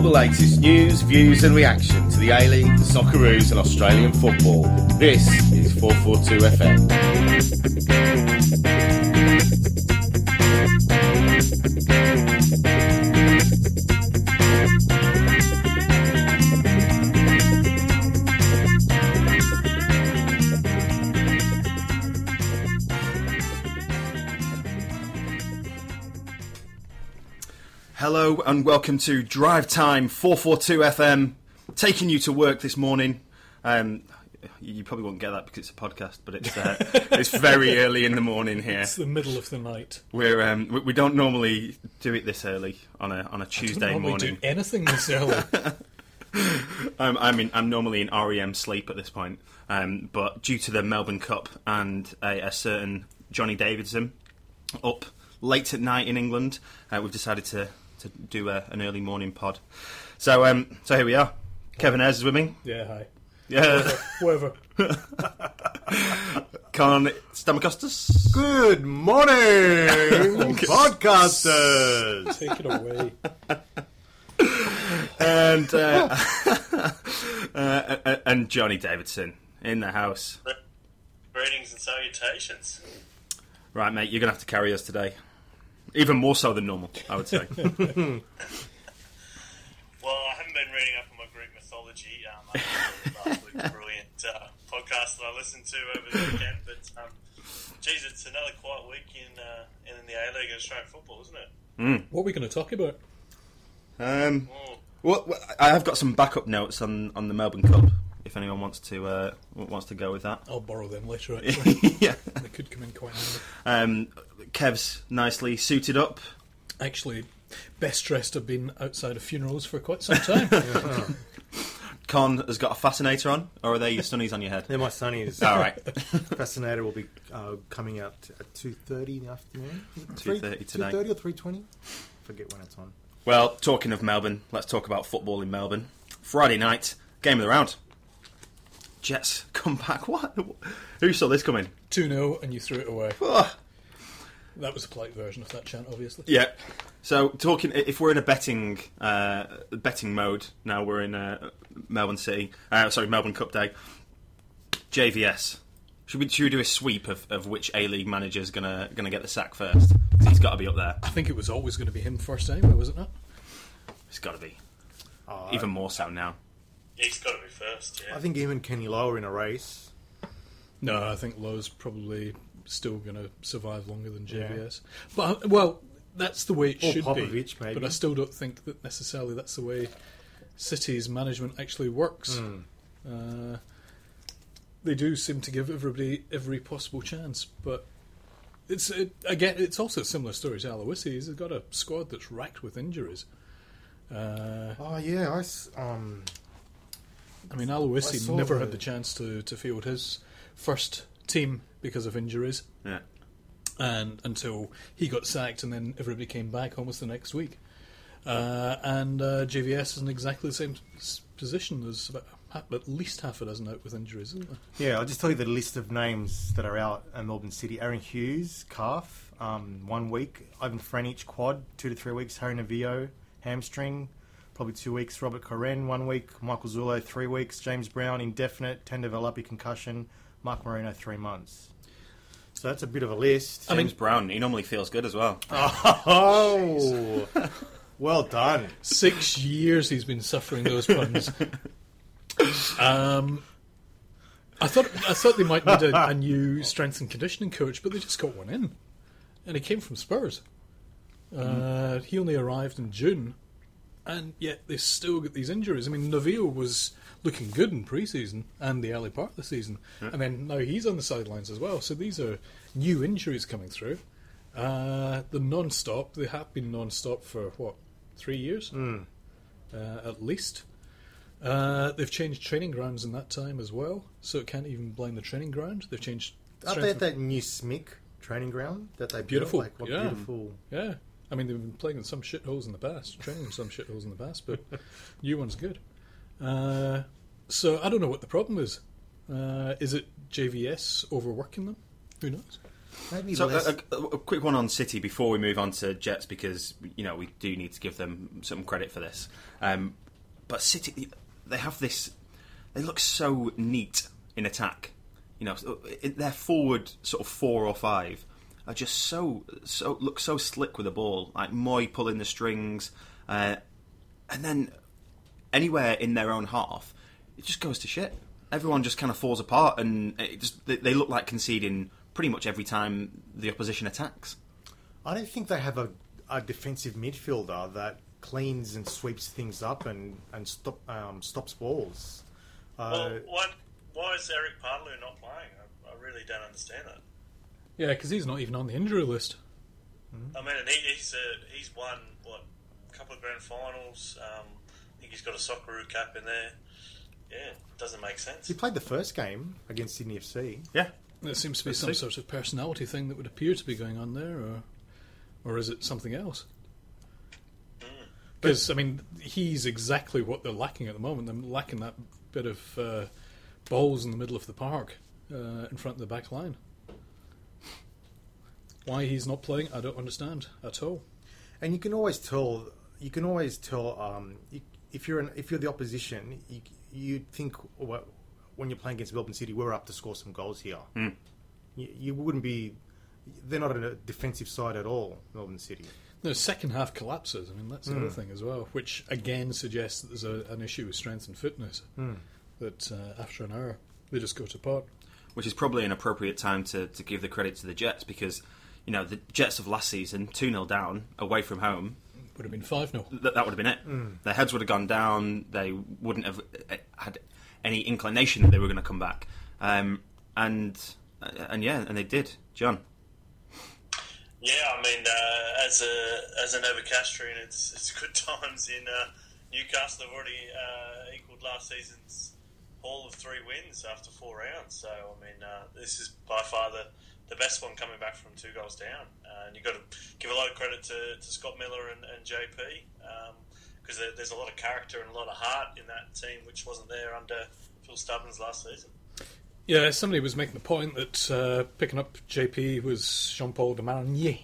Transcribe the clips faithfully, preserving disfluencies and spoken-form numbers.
all the latest news, views and reaction to the A-League, the Socceroos and Australian football. This is four forty-two F M. Hello and welcome to Drive Time four forty-two F M, taking you to work this morning. Um, you probably won't get that because it's a podcast, but it's uh, it's very early in the morning here. It's the middle of the night. We're um, we, we don't normally do it this early on a on a Tuesday I don't normally morning. Do anything this early? um, I mean, I'm normally in R E M sleep at this point, um, but due to the Melbourne Cup and a, a certain Johnny Davidson up late at night in England, uh, we've decided to. to do a, an early morning pod. So um, so here we are. Kevin Ayers is with me. Yeah, hi. Yeah. Whatever. whatever. Con Stomachasters. Good morning, podcasters. Take it away. and uh, uh, and Johnny Davidson in the house. Greetings and salutations. Right, mate, you're going to have to carry us today. Even more so than normal, I would say. Well, I haven't been reading up on my Greek mythology. Um, I had a absolutely brilliant uh, podcast that I listened to over the weekend. But, um, geez, it's another quiet week in, uh, in the A-League of Australian football, isn't it? Mm. What are we going to talk about? Um, mm. well, I have got some backup notes on, on the Melbourne Cup, if anyone wants to uh, wants to go with that. I'll borrow them later, actually. Yeah. They could come in quite handy. Um, Kev's nicely suited up. Actually, best dressed I've been outside of funerals for quite some time. Yeah. Con has got a fascinator on, or are they your sunnies on your head? They're my sunnies. All right. Fascinator will be uh, coming out at two thirty in the afternoon. two thirty today. two thirty or three twenty? Forget when it's on. Well, talking of Melbourne, let's talk about football in Melbourne. Friday night, game of the round. Jets come back. What? Who saw this coming? two nil and you threw it away. Oh. That was a polite version of that chant, obviously. Yeah. So, talking, if we're in a betting uh, betting mode now, we're in uh, Melbourne City. Uh, sorry, Melbourne Cup Day. J V S. Should we, should we do a sweep of, of which A-League manager's gonna gonna get the sack first? Because he's got to be up there. I think it was always going to be him first anyway, wasn't it? It's got to be. Oh, Even I... more so now. He's got to be first, yeah. I think him and Kenny Lowe are in a race. No, I think Lowe's probably still going to survive longer than J V S. Yeah. But, well, that's the way it or should Popovich, be. Maybe. But I still don't think that necessarily that's the way City's management actually works. Mm. Uh, they do seem to give everybody every possible chance. But, it's it, again, it's also a similar story to Aloisi. He's got a squad that's racked with injuries. Uh, oh, yeah, I... Um... I mean, Aloisi well, never the... had the chance to, to field his first team because of injuries. Yeah. And until he got sacked and then everybody came back almost the next week. Uh, and uh, J V S is in exactly the same position. There's about, at least half a dozen out with injuries, isn't there? Yeah, I'll just tell you the list of names that are out at Melbourne City. Aaron Hughes, calf, um, one week. Ivan Franich, quad, two to three weeks. Harry Navio, hamstring, probably two weeks. Robert Coren, one week. Michael Zullo, three weeks. James Brown, indefinite. Tender Valapi, concussion. Mark Marino, three months. So that's a bit of a list. I James mean, Brown, he normally feels good as well. Oh! Well done. Six years he's been suffering those puns. um, I thought I thought they might need a, a new strength and conditioning coach, but they just got one in. And he came from Spurs. Mm. Uh, he only arrived in June. And yet they still get these injuries. I mean, Navio was looking good in pre-season and the early part of the season. Yeah. And then now he's on the sidelines as well. So these are new injuries coming through. Uh, the non-stop, they have been non-stop for, what, three years? Mm. Uh, at least. Uh, they've changed training grounds in that time as well. So it can't even blame the training ground. They've changed... Are they at that new S M I C training ground that they beautiful. Built? Like, what yeah. beautiful... Yeah. I mean, they've been playing in some shitholes in the past, training in some shitholes in the past, but new one's good. Uh, so I don't know what the problem is. Uh, is it J V S overworking them? Who knows? Maybe so less. A, a, a quick one on City before we move on to Jets, because you know we do need to give them some credit for this. Um, but City, they have this. They look so neat in attack. You know, their forward sort of four or five are just so so look so slick with the ball, like Moy pulling the strings, uh, and then anywhere in their own half, it just goes to shit. Everyone just kind of falls apart, and it just, they, they look like conceding pretty much every time the opposition attacks. I don't think they have a, a defensive midfielder that cleans and sweeps things up and, and stop, um, stops balls. Uh, well, what, why is Eric Parlow not playing? I, I really don't understand that. Yeah, because he's not even on the injury list. Mm-hmm. I mean, and he, he's a, he's won, what, a couple of grand finals. Um, I think he's got a Socceroos cap in there. Yeah, doesn't make sense. He played the first game against Sydney F C. Yeah. There seems to be some sort of personality thing that would appear to be going on there, or or is it something else? Because, mm. I mean, he's exactly what they're lacking at the moment. They're lacking that bit of uh, balls in the middle of the park, uh, in front of the back line. Why he's not playing, I don't understand at all. And you can always tell, you can always tell, um, you, if you're an, if you're the opposition, you, you'd think, well, when you're playing against Melbourne City, we're up to score some goals here. Mm. You, you wouldn't be... They're not a defensive side at all, Melbourne City. No, second half collapses. I mean, that's the mm. other thing as well, which again suggests that there's a, an issue with strength and fitness, mm. that uh, after an hour, they just go to pot. Which is probably an appropriate time to, to give the credit to the Jets, because, you know, the Jets of last season, two nil down, away from home... Would have been five nil. Th- that would have been it. Mm. Their heads would have gone down, they wouldn't have had... any inclination that they were going to come back, um, and and yeah, and they did. John. Yeah, I mean, uh, as a as an Overcastrian, it's it's good times in uh, Newcastle. They've already uh, equalled last season's haul of three wins after four rounds. So I mean, uh, this is by far the, the best one coming back from two goals down. Uh, and you've got to give a lot of credit to, to Scott Miller and, and J P. Um, Because there's a lot of character and a lot of heart in that team, which wasn't there under Phil Stubbins last season. Yeah, somebody was making the point that uh, picking up J P was Jean-Paul de Marigny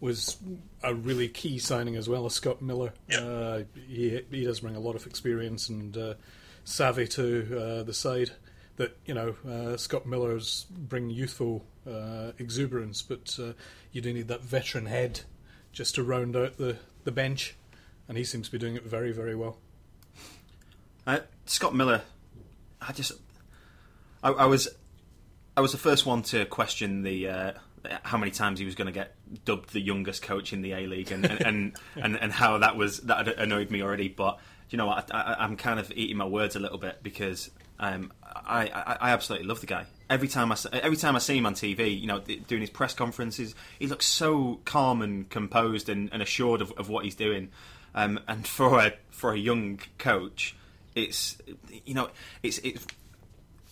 was a really key signing, as well as Scott Miller. Yep. Uh, he he does bring a lot of experience and uh, savvy to uh, the side. That, you know, uh, Scott Miller's bring youthful uh, exuberance, but uh, you do need that veteran head just to round out the, the bench. And he seems to be doing it very, very well. Uh, Scott Miller, I just, I, I was, I was the first one to question the uh, how many times he was going to get dubbed the youngest coach in the A-League, and and, and, and, and how that was that annoyed me already. But you know, I, I, I'm kind of eating my words a little bit, because um, I, I, I absolutely love the guy. Every time I every time I see him on T V, you know, doing his press conferences, he looks so calm and composed and, and assured of, of what he's doing. Um, and for a for a young coach, it's you know it's it's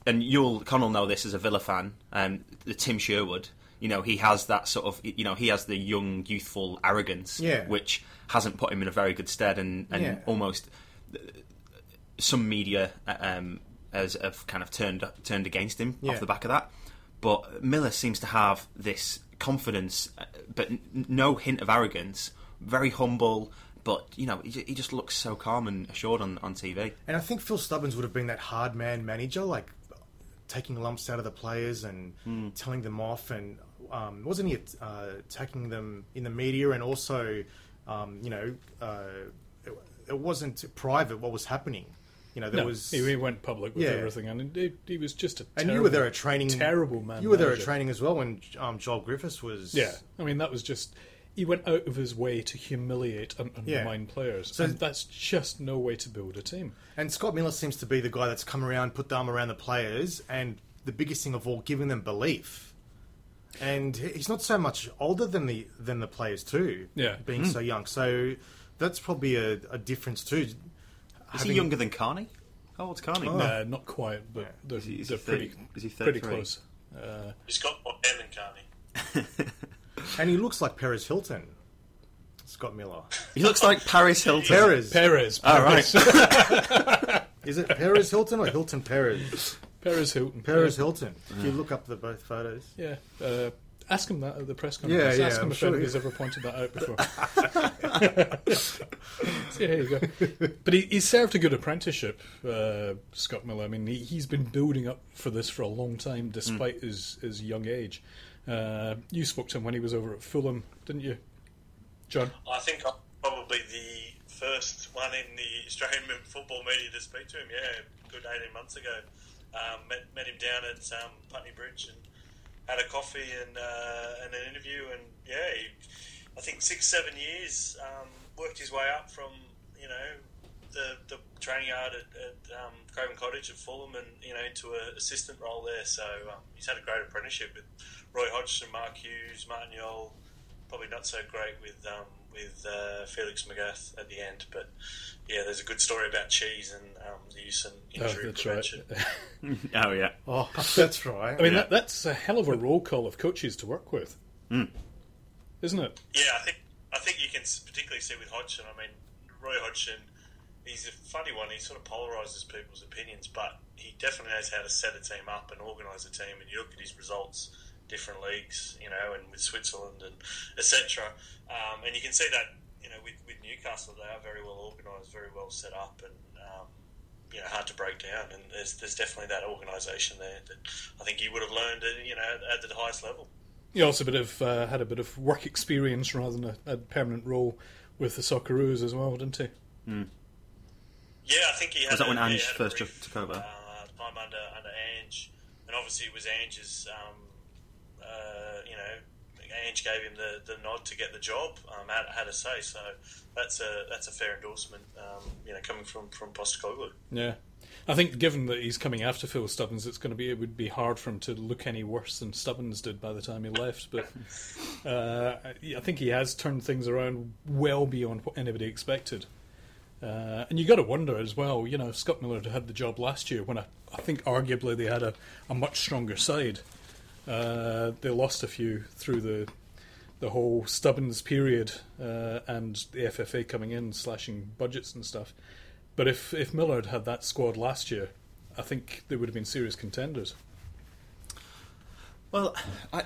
and you'll Connell know this as a Villa fan. Um, the Tim Sherwood, you know, he has that sort of you know he has the young, youthful arrogance, yeah. which hasn't put him in a very good stead, and and yeah. almost some media um, has have kind of turned turned against him yeah. off the back of that. But Miller seems to have this confidence, but no hint of arrogance. Very humble. But, you know, he just looks so calm and assured on, on T V. And I think Phil Stubbins would have been that hard man manager, like taking lumps out of the players and mm. telling them off. And um, wasn't he uh, attacking them in the media? And also, um, you know, uh, it, it wasn't private what was happening. You know, there no, was he went public with yeah. everything, and he, he was just a. Terrible, and you were there at training. Terrible man. You were there manager. At training as well when um, Joel Griffiths was. Yeah, I mean that was just. He went out of his way to humiliate and undermine yeah. players. So and that's just no way to build a team. And Scott Miller seems to be the guy that's come around, put the arm around the players, and the biggest thing of all, giving them belief. And he's not so much older than the than the players too, yeah. being mm. so young. So that's probably a, a difference too. Is having... he younger than Carney? How old's Carney? Oh. No, not quite, but yeah. they're, is he, is they're pretty, is he pretty close. Uh, he's got more hair than Carney. And he looks like Perez Hilton, Scott Miller. He looks like Paris Hilton. Perez. Perez. All right. Is it Perez Hilton or Hilton Perez? Perez Hilton. Perez Hilton. If you look up the both photos. Yeah. Uh, Ask him that at the press conference. Yeah, ask yeah, him I'm if sure anybody's ever pointed that out before. So yeah, here you go. But he, he served a good apprenticeship, uh, Scott Miller. I mean, he, he's been building up for this for a long time, despite mm. his, his young age. Uh, you spoke to him when he was over at Fulham, didn't you, John? I think I'm probably the first one in the Australian football media to speak to him, yeah, a good eighteen months ago. Um, met, met him down at um, Putney Bridge and had a coffee and, uh, and an interview, and yeah, he, I think six, seven years um, worked his way up from, you know, the the training yard at, at um, Craven Cottage at Fulham, and you know, into an assistant role there. So um, he's had a great apprenticeship with Roy Hodgson, Mark Hughes, Martin Yole. Probably not so great with um, with uh, Felix McGath at the end, but yeah, there's a good story about cheese and um, the use and injury oh, prevention. Right. oh yeah, oh that's right. I mean, yeah. that, that's a hell of a roll call of coaches to work with, mm. isn't it? Yeah, I think I think you can particularly see with Hodgson. I mean, Roy Hodgson. He's a funny one. He sort of polarises people's opinions, but he definitely knows how to set a team up and organise a team. And you look at his results, different leagues, you know, and with Switzerland and et cetera. Um, and you can see that, you know, with, with Newcastle, they are very well organised, very well set up, and um, you know, hard to break down. And there's there's definitely that organisation there that I think he would have learned, you know, at the highest level. He also a bit of uh, had a bit of work experience rather than a, a permanent role with the Socceroos as well, didn't he? Mm. Yeah, I think he had. Was that a, when Ange yeah, first brief, took over? Uh, time under under Ange, and obviously it was Ange's. Um, uh, you know, Ange gave him the, the nod to get the job. Um, had, had a say, so that's a that's a fair endorsement. Um, you know, coming from from Postecoglou. Yeah, I think given that he's coming after Phil Stubbins, it's going to be it would be hard for him to look any worse than Stubbins did by the time he left. But uh, I think he has turned things around well beyond what anybody expected. Uh, and you got to wonder as well, you know, Scott Miller had the job last year when I, I think arguably they had a, a much stronger side. Uh, they lost a few through the the whole Stubbins period uh, and the F F A coming in, slashing budgets and stuff. But if, if Miller had had that squad last year, I think they would have been serious contenders. Well, I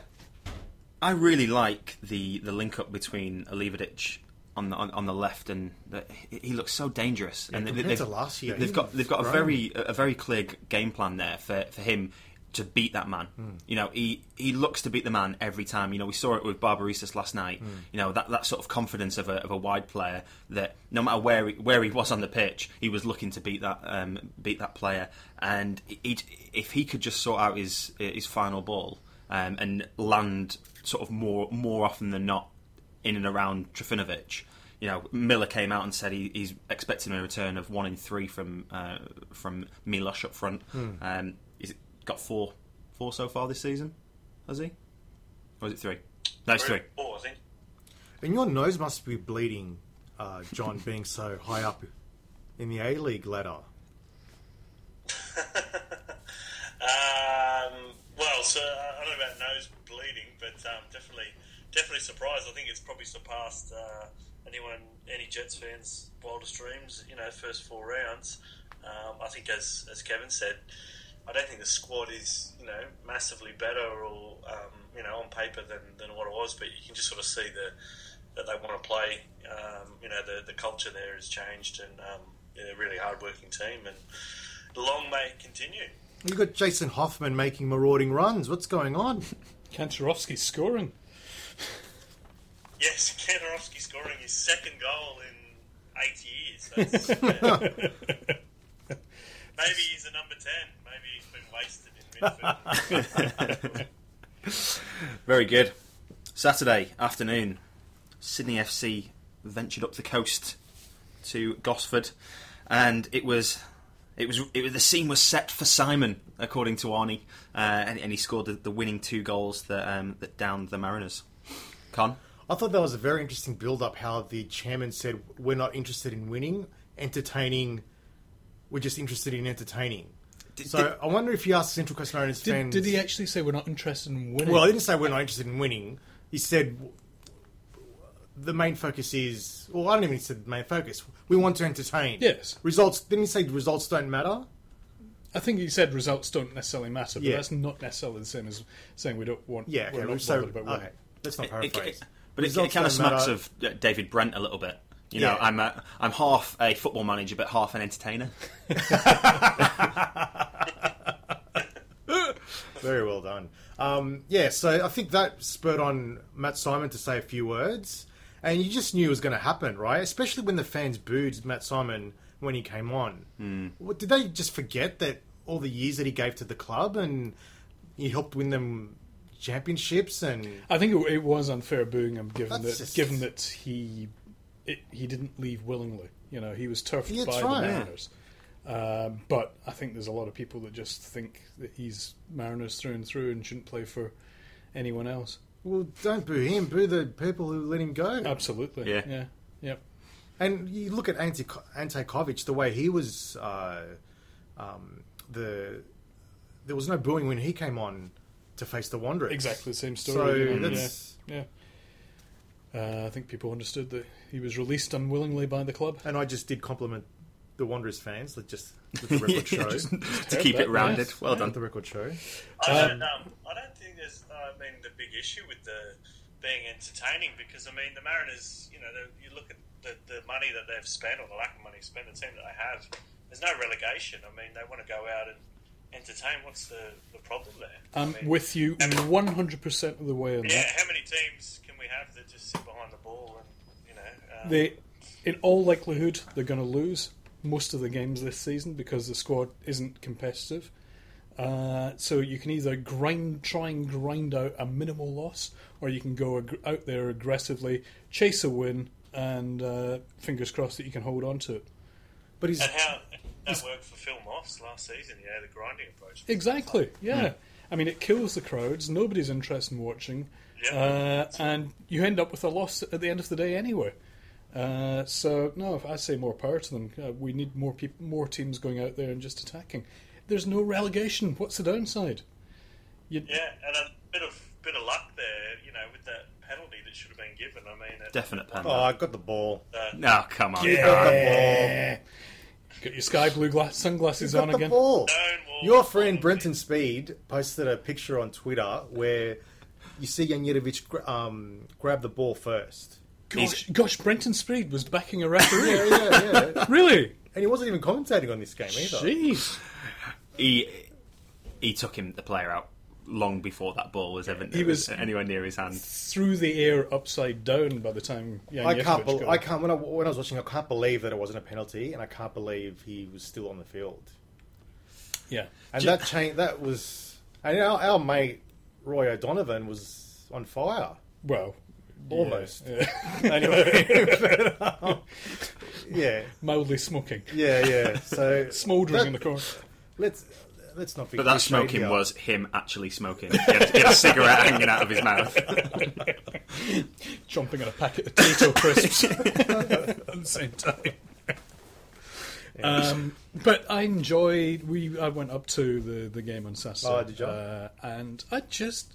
I really like the, the link-up between Alivovic On the, on, on the left, and the, he looks so dangerous. Yeah, and they, they've, last year, they've got they've got grown. a very a very clear game plan there for, for him to beat that man. Mm. You know, he, he looks to beat the man every time. You know, we saw it with Barbaristas last night. Mm. You know, that, that sort of confidence of a of a wide player that no matter where he, where he was on the pitch, he was looking to beat that um, beat that player. And he, if he could just sort out his his final ball um, and land sort of more more often than not in and around Trifinovic. You know, Miller came out and said he, he's expecting a return of one in three from uh, from Miloš up front. Hmm. Um, he's got four four so far this season, has he? Or is it three? No, it's three. Four, I think. And your nose must be bleeding, uh, John, being so high up in the A-League ladder. um, well, so I don't know about nose bleeding, but um, definitely... Definitely surprised. I think it's probably surpassed uh, anyone, any Jets fans' wildest dreams. You know, first four rounds. Um, I think, as as Kevin said, I don't think the squad is, you know, massively better or um, you know, on paper than, than what it was. But you can just sort of see the that they want to play. Um, you know, the the culture there has changed, and um, they're a really hard-working team. And long may it continue. You've got Jason Hoffman making marauding runs. What's going on? Kantorowski scoring. Yes, Kantorowski scoring his second goal in eight years. That's, yeah. Maybe he's a number ten. Maybe he's been wasted in midfield. Very good. Saturday afternoon, Sydney F C ventured up the coast to Gosford, and it was it was, it was the scene was set for Simon, according to Arnie, uh, and, and he scored the, the winning two goals that um, that downed the Mariners. Con? I thought that was a very interesting build-up, how the chairman said, we're not interested in winning, entertaining, we're just interested in entertaining. Did, so did, I wonder if you ask Central Coast Mariners did, fans... Did he actually say we're not interested in winning? Well, he didn't say we're not interested in winning. He said the main focus is... Well, I don't even say the main focus. We want to entertain. Yes. Results... Didn't he say results don't matter? I think you said results don't necessarily matter, but yeah. that's not necessarily the same as saying we don't want... Yeah, okay, we're not so, about okay. Let's not paraphrase. It, it, but it, it kind of smacks matter. of David Brent a little bit. You yeah. know, I'm a, I'm half a football manager, but half an entertainer. Very well done. Um, yeah, so I think that spurred on Matt Simon to say a few words. And you just knew it was going to happen, right? Especially when the fans booed Matt Simon when he came on. Mm. What, did they just forget that all the years that he gave to the club and he helped win them championships? And I think it, it was unfair booing him, given that just... given that he it, he didn't leave willingly. You know, he was turfed yeah, by right. the Mariners. Uh, but I think there's a lot of people that just think that he's Mariners through and through and shouldn't play for anyone else. Well, don't boo him. Boo the people who let him go. Absolutely. Yeah. Yeah. Yep. And you look at Ante Ante Kovic, the way he was. Uh, um, the there was no booing when he came on to face the Wanderers. Exactly the same story. So yeah, that's yeah. yeah. Uh, I think people understood that he was released unwillingly by the club. And I just did compliment the Wanderers fans. Let just let the record show just, just to keep that. it rounded. Yes. Well yeah. done, the record show. I don't. Um, um, I don't think there's. I mean, the big issue with the being entertaining, because I mean, the Mariners. You know, you look at the, the money that they've spent, or the lack of money spent, the team that they have. There's no relegation. I mean, they want to go out and entertain. What's the, the problem there? I'm I mean, with you one hundred percent of the way on yeah, that. Yeah, how many teams can we have that just sit behind the ball and, you know... Um, they, in all likelihood, they're going to lose most of the games this season because the squad isn't competitive. Uh, so you can either grind, try and grind out a minimal loss, or you can go ag- out there aggressively, chase a win, and uh, fingers crossed that you can hold on to it. But he's... And how- That worked for Phil Moss last season, yeah, the grinding approach. Exactly, yeah. yeah. I mean, it kills the crowds, nobody's interested in watching, yeah. uh, and you end up with a loss at the end of the day anyway. Uh, so, no, I say more power to them. Uh, we need more peop- more teams going out there and just attacking. There's no relegation, what's the downside? You'd... Yeah, and a bit of bit of luck there, you know, with that penalty that should have been given. I mean, it... Definite penalty. Oh, I got the ball. Uh, no, come on. Yeah. Got the ball. Got your sky blue glass, sunglasses on again. Ball. Your friend Brenton Speed posted a picture on Twitter where you see Janjetovic um, grab the ball first. Gosh, gosh, Brenton Speed was backing a referee. yeah, yeah, yeah. Really? And he wasn't even commentating on this game either. Jeez. He he took him the player out long before that ball was ever he was anywhere near his hand. Through the air, upside down. By the time Jan I can't, be- I can't. When I, when I was watching, I can't believe that it wasn't a penalty, and I can't believe he was still on the field. Yeah, and J- that change. That was. And our, our mate Roy O'Donovan was on fire. Well, almost. Yeah. Yeah. Anyway, but, um, yeah, mildly smoking. Yeah, yeah. So smouldering in the corner. Let's. Let's not be but that smoking radio. was him actually smoking. He had, he had a cigarette hanging out of his mouth. Chomping on a packet of Tito crisps at the same time. Yeah. Um, but I enjoyed... We I went up to the, the game on Saturday. Oh, did you? Uh, and I just...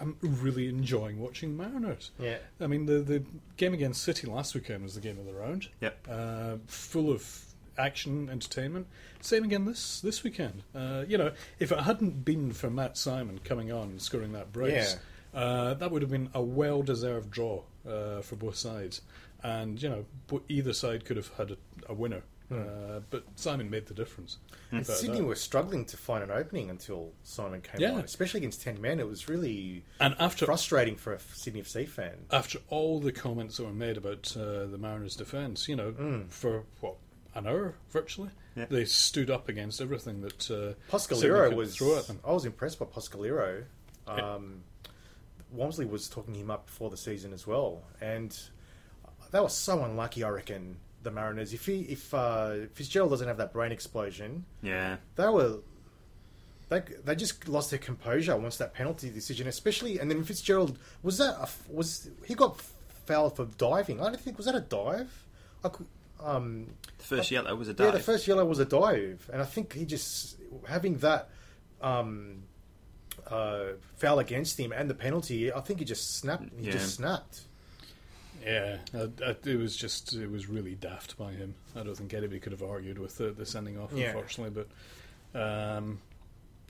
I'm really enjoying watching Mariners. Yeah. I mean, the, the game against City last weekend was the game of the round. Yep. Uh, full of... action, entertainment. Same again this this weekend. Uh, you know, if it hadn't been for Matt Simon coming on and scoring that brace, yeah. uh, that would have been a well-deserved draw uh, for both sides. And, you know, either side could have had a, a winner. Mm. Uh, but Simon made the difference. And Sydney were struggling to find an opening until Simon came yeah. on, especially against ten men. It was really and after, frustrating for a Sydney F C fan. After all the comments that were made about uh, the Mariners' defence, you know, mm. for what? An hour, virtually. Yeah. They stood up against everything that uh, Postecoglou was. Throw at them. I was impressed by Postecoglou. Um yeah. Walmsley was talking him up before the season as well, and that was so unlucky. I reckon the Mariners, if he, if uh, Fitzgerald doesn't have that brain explosion, yeah, they were. They they just lost their composure once that penalty decision, especially. And then Fitzgerald was that a, was he got fouled for diving? I don't think was that a dive. I could. Um, the first I, yellow was a dive. Yeah, the first yellow was a dive, and I think he just having that um, uh, foul against him and the penalty. I think he just snapped. He yeah. just snapped. Yeah, I, I, it was just it was really daft by him. I don't think anybody could have argued with the, the sending off, yeah. unfortunately. But Um,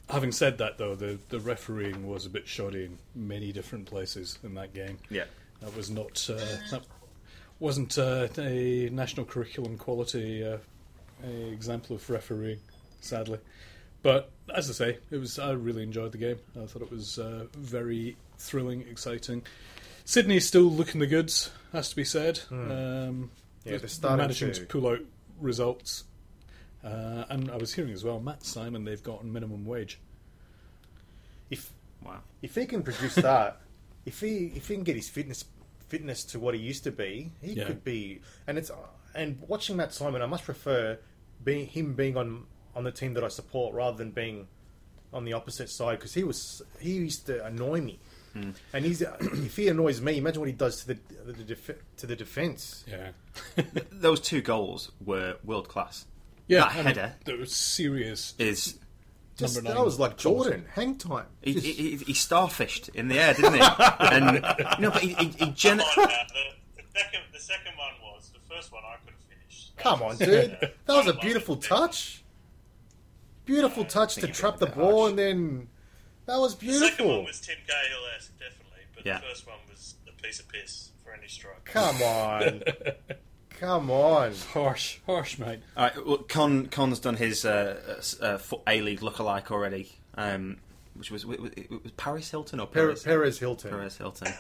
having said that, though, the, the refereeing was a bit shoddy in many different places in that game. Yeah, that was not uh, that wasn't uh, a national curriculum quality uh, example of refereeing, sadly. But as I say, it was. I really enjoyed the game. I thought it was uh, very thrilling, exciting. Sydney is still looking the goods, has to be said. Mm. Um, yeah, they're managing to... to pull out results. Uh, and I was hearing as well, Matt Simon, they've got minimum wage. If wow, if he can produce that, if he if he can get his fitness fitness to what he used to be, he yeah. could be. And it's and watching Matt Simon, I much prefer being him being on. on the team that I support rather than being on the opposite side, because he was he used to annoy me. Mm. And he's if he annoys me, imagine what he does to the, the, the def- to the defence. Yeah. Those two goals were world class. Yeah, that header that was serious. Is just, number nine that was like Jordan, hang time. He, just... he, he starfished in the air, didn't he? And no, but he, he, he gen- Come on, man. The, the second the second one was the first one I could have finished. That Come on, dude. Yeah. That was a beautiful touch. Beautiful touch to trap the ball, harsh. And then that was beautiful. The second one was Tim Cahill-esque, definitely, but yeah. the first one was a piece of piss for any strike. Come on. Come on. Harsh, harsh, mate. All right, well, Con, Con's done his uh, uh, A-League lookalike already, um, which was, was, was Paris Hilton or Paris? Perez Hilton. Perez Hilton.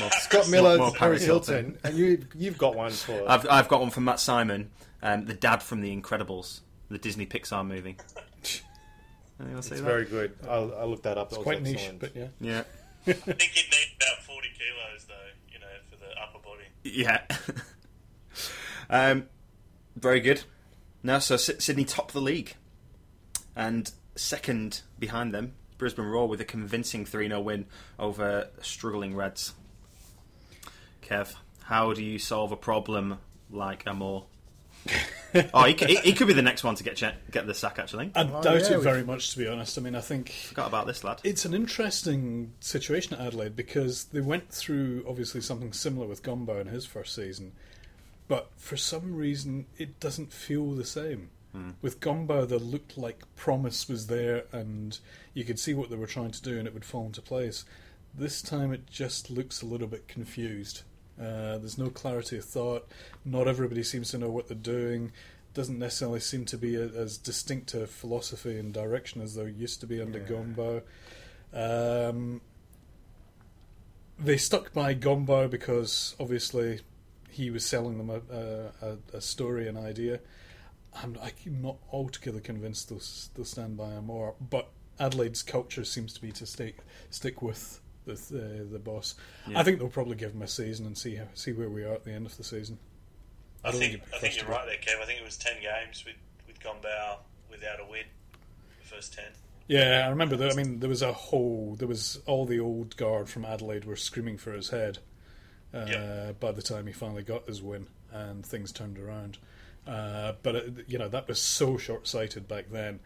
More, Scott Miller, Paris, Paris Hilton. Hilton. And you, you've got one for... I've, I've got one for Matt Simon, um, the dad from The Incredibles, the Disney Pixar movie. It's that? Very good. I'll, I'll look that up. That it's quite niche, but yeah. yeah. I think you'd need about forty kilos, though, you know, for the upper body. Yeah. um, very good. Now, so Sydney top the league. And second behind them, Brisbane Roar with a convincing three nil win over struggling Reds. Kev, how do you solve a problem like a more... oh, he, he, he could be the next one to get che- get the sack, actually. I oh, doubt yeah, it very we've... much, to be honest. I mean, I think... Forgot about this, lad. It's an interesting situation at Adelaide, because they went through, obviously, something similar with Gombau in his first season, but for some reason, it doesn't feel the same. Mm. With Gombau, there looked like promise was there, and you could see what they were trying to do, and it would fall into place. This time, it just looks a little bit confused. Uh, there's no clarity of thought. Not everybody seems to know what they're doing. Doesn't necessarily seem to be a, as distinct a philosophy and direction as there used to be under yeah. Gombau. Um, they stuck by Gombau because obviously he was selling them a, a, a story, an idea. I'm, I'm not altogether convinced they'll, they'll stand by him more. But Adelaide's culture seems to be to stay, stick with. The, the boss. Yeah. I think they'll probably give him a season and see how, see where we are at the end of the season. I, I think I think you're right there, Kev. I think it was ten games with with Gombau without a win, the first ten. Yeah, I remember that. I mean, there was a whole. There was all the old guard from Adelaide were screaming for his head. Uh, yep. By the time he finally got his win, and things turned around. Uh, but it, you know, that was so short-sighted back then.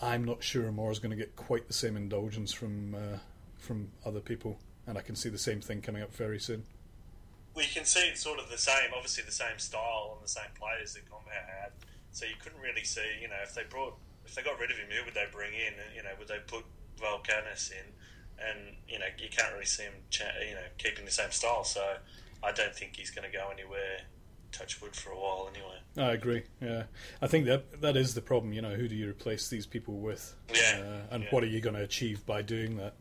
I'm not sure Moore's going to get quite the same indulgence from. Uh, from other people, and I can see the same thing coming up very soon. Well, you can see it's sort of the same, obviously the same style and the same players that Gombau had, so you couldn't really see, you know, if they brought, if they got rid of him, who would they bring in? You know, would they put Valcanis in? And, you know, you can't really see him, you know, keeping the same style, so I don't think he's going to go anywhere, touch wood, for a while anyway. I agree, yeah. I think that that is the problem, you know, who do you replace these people with? Yeah. Uh, and yeah. what are you going to achieve by doing that?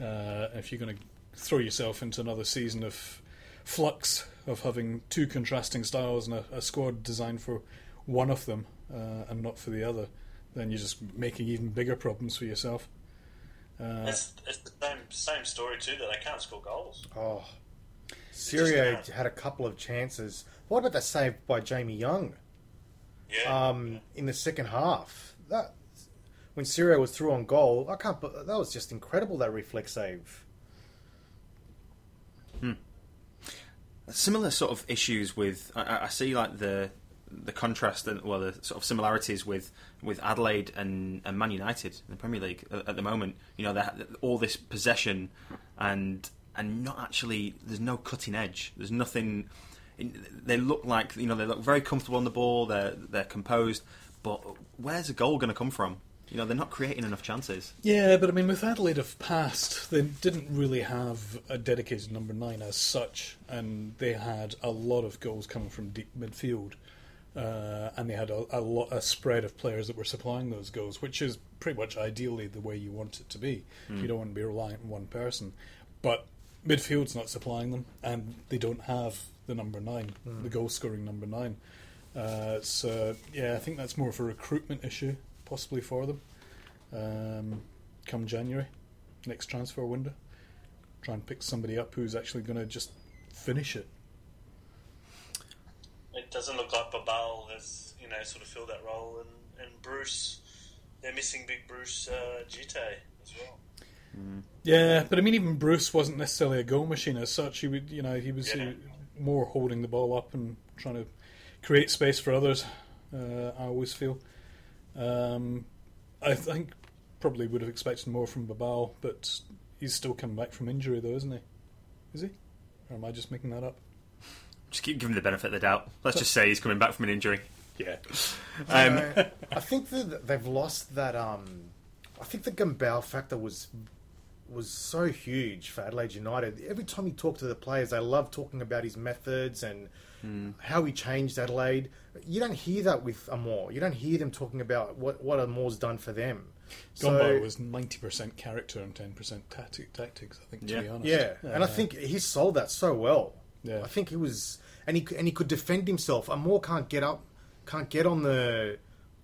Uh, if you're going to throw yourself into another season of flux of having two contrasting styles and a, a squad designed for one of them uh, and not for the other, then you're just making even bigger problems for yourself. Uh, it's, it's the same, same story too, that they can't score goals. Oh, Syria had a couple of chances. What about that save by Jamie Young? Yeah. Um, yeah. In the second half, that. When Sirio was through on goal, I can't. That was just incredible. That reflex save. Hmm. Similar sort of issues with. I, I see like the the contrast and well, the sort of similarities with, with Adelaide and, and Man United in the Premier League at the moment. You know, they have all this possession, and and not actually. There's no cutting edge. There's nothing. They look like you know they look very comfortable on the ball. They're they're composed, but where's a goal going to come from? You know, they're not creating enough chances. Yeah, but I mean, with Adelaide of past, they didn't really have a dedicated number nine as such, and they had a lot of goals coming from deep midfield, uh, and they had a, a lot a spread of players that were supplying those goals, which is pretty much ideally the way you want it to be. Mm. You don't want to be reliant on one person, but midfield's not supplying them, and they don't have the number nine, mm. the goal-scoring number nine. Uh, so, yeah, I think that's more of a recruitment issue, possibly for them, um, come January, next transfer window. Try and pick somebody up who's actually going to just finish it. It doesn't look like Babal has, you know, sort of filled that role, and, and Bruce, they're missing big Bruce uh, Gite as well. Mm. Yeah, but I mean, even Bruce wasn't necessarily a goal machine as such. He would, you know, he was yeah. he, more holding the ball up and trying to create space for others. Uh, I always feel. Um, I think probably would have expected more from Babal, but he's still coming back from injury, though, isn't he? Is he? Or am I just making that up? Just keep giving the benefit of the doubt. Let's just say he's coming back from an injury. Yeah. Um, uh, I think that they've lost that. Um, I think the Gombau factor was was so huge for Adelaide United. Every time he talked to the players, they loved talking about his methods and mm. how he changed Adelaide. You don't hear that with Amor. You don't hear them talking about what, what Amor's done for them. Gombau so, was ninety percent character and ten percent tactic, tactics, I think, to yeah. be honest. Yeah, uh, and I think he sold that so well. Yeah. I think he was... And he and he could defend himself. Amor can't get up, can't get on the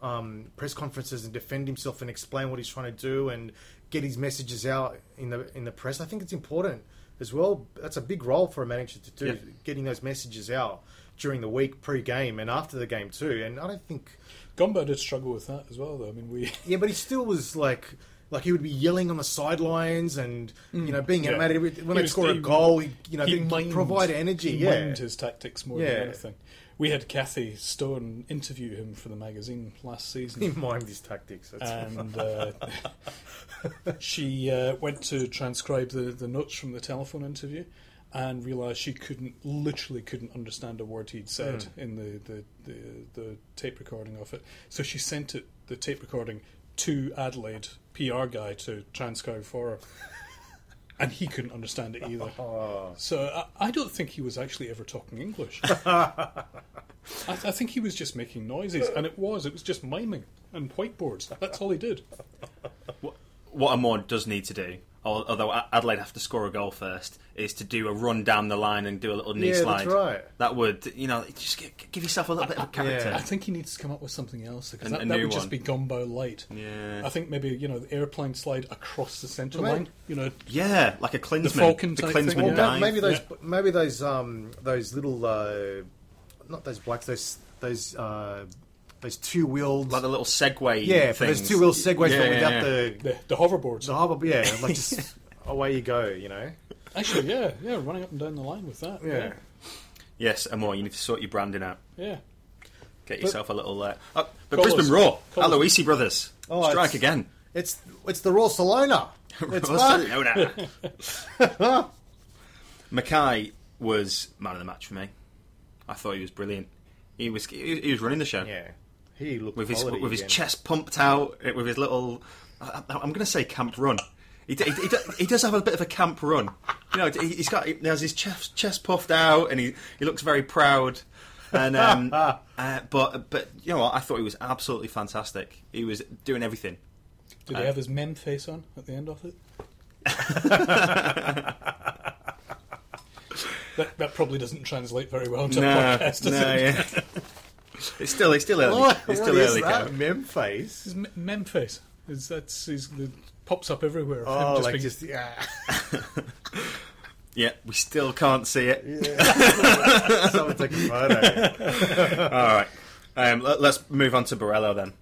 um, press conferences and defend himself and explain what he's trying to do and get his messages out in the in the press. I think it's important as well. That's a big role for a manager to do, yeah. getting those messages out during the week, pre-game, and after the game too. And I don't think... Gombau did struggle with that as well, though. I mean, we... Yeah, but he still was like... Like, he would be yelling on the sidelines and, mm. you know, being yeah. animated. When he they score the, a goal, he, you know, he mimed, provide energy. He yeah. mimed his tactics more yeah. than anything. We had Kathy Stone interview him for the magazine last season. He mimed his tactics. That's and uh, she uh, went to transcribe the, the notes from the telephone interview and realised she couldn't, literally couldn't understand a word he'd said mm. in the, the, the, the tape recording of it. So she sent it, the tape recording to Adelaide P R guy to transcribe for her, and he couldn't understand it either. So I, I don't think he was actually ever talking English. I, I think he was just making noises, and it was it was just miming and whiteboards. That's all he did. What, what Amor does need to do, although Adelaide have to score a goal first, is to do a run down the line and do a little knee yeah, slide. That's right. That would, you know, just give yourself a little I, bit of character. Yeah. I think he needs to come up with something else, because that, that would one. just be Gombau light. Yeah. I think maybe, you know, the airplane slide across the centre line. You know. Yeah, like a Klinsmann. The Falcon type the thing. Well, dive. Maybe those, yeah. maybe those, um, those little, uh, not those blacks, those, those, uh, those two-wheeled... Like the little Segway yeah, things. Yeah, those two-wheeled Segways, yeah, but without yeah. the, the... The hoverboards. The hover, yeah. Like, just away you go, you know? Actually, yeah. Yeah, running up and down the line with that. Yeah. yeah. Yes, Amor, you need to sort your branding out. Yeah. Get but, yourself a little... Uh, oh, but Brisbane us. Roar, Aloisi Brothers. Oh, Strike it's, again. It's it's the Roar Salona. It's Salona. Mackay was man of the match for me. I thought he was brilliant. He was, he, he was running the show. Yeah. He looked with his with his again. chest pumped out, with his little, I, I'm going to say camp run. He, d- he, d- he does have a bit of a camp run, you know. He's got he has his chest chest puffed out, and he, he looks very proud. And um, uh, but but you know what? I thought he was absolutely fantastic. He was doing everything. Did uh, he have his mem face on at the end of it? that that probably doesn't translate very well to no, a podcast, does no, it? Yeah. It's still, it's still early. What, it's still what early. Is that Memphis? It's Memphis. It's, that's it's, it pops up everywhere. Oh, just like being... just yeah. yeah, we still can't see it. Yeah. Someone take a photo. All right, um, let, let's move on to Borello then.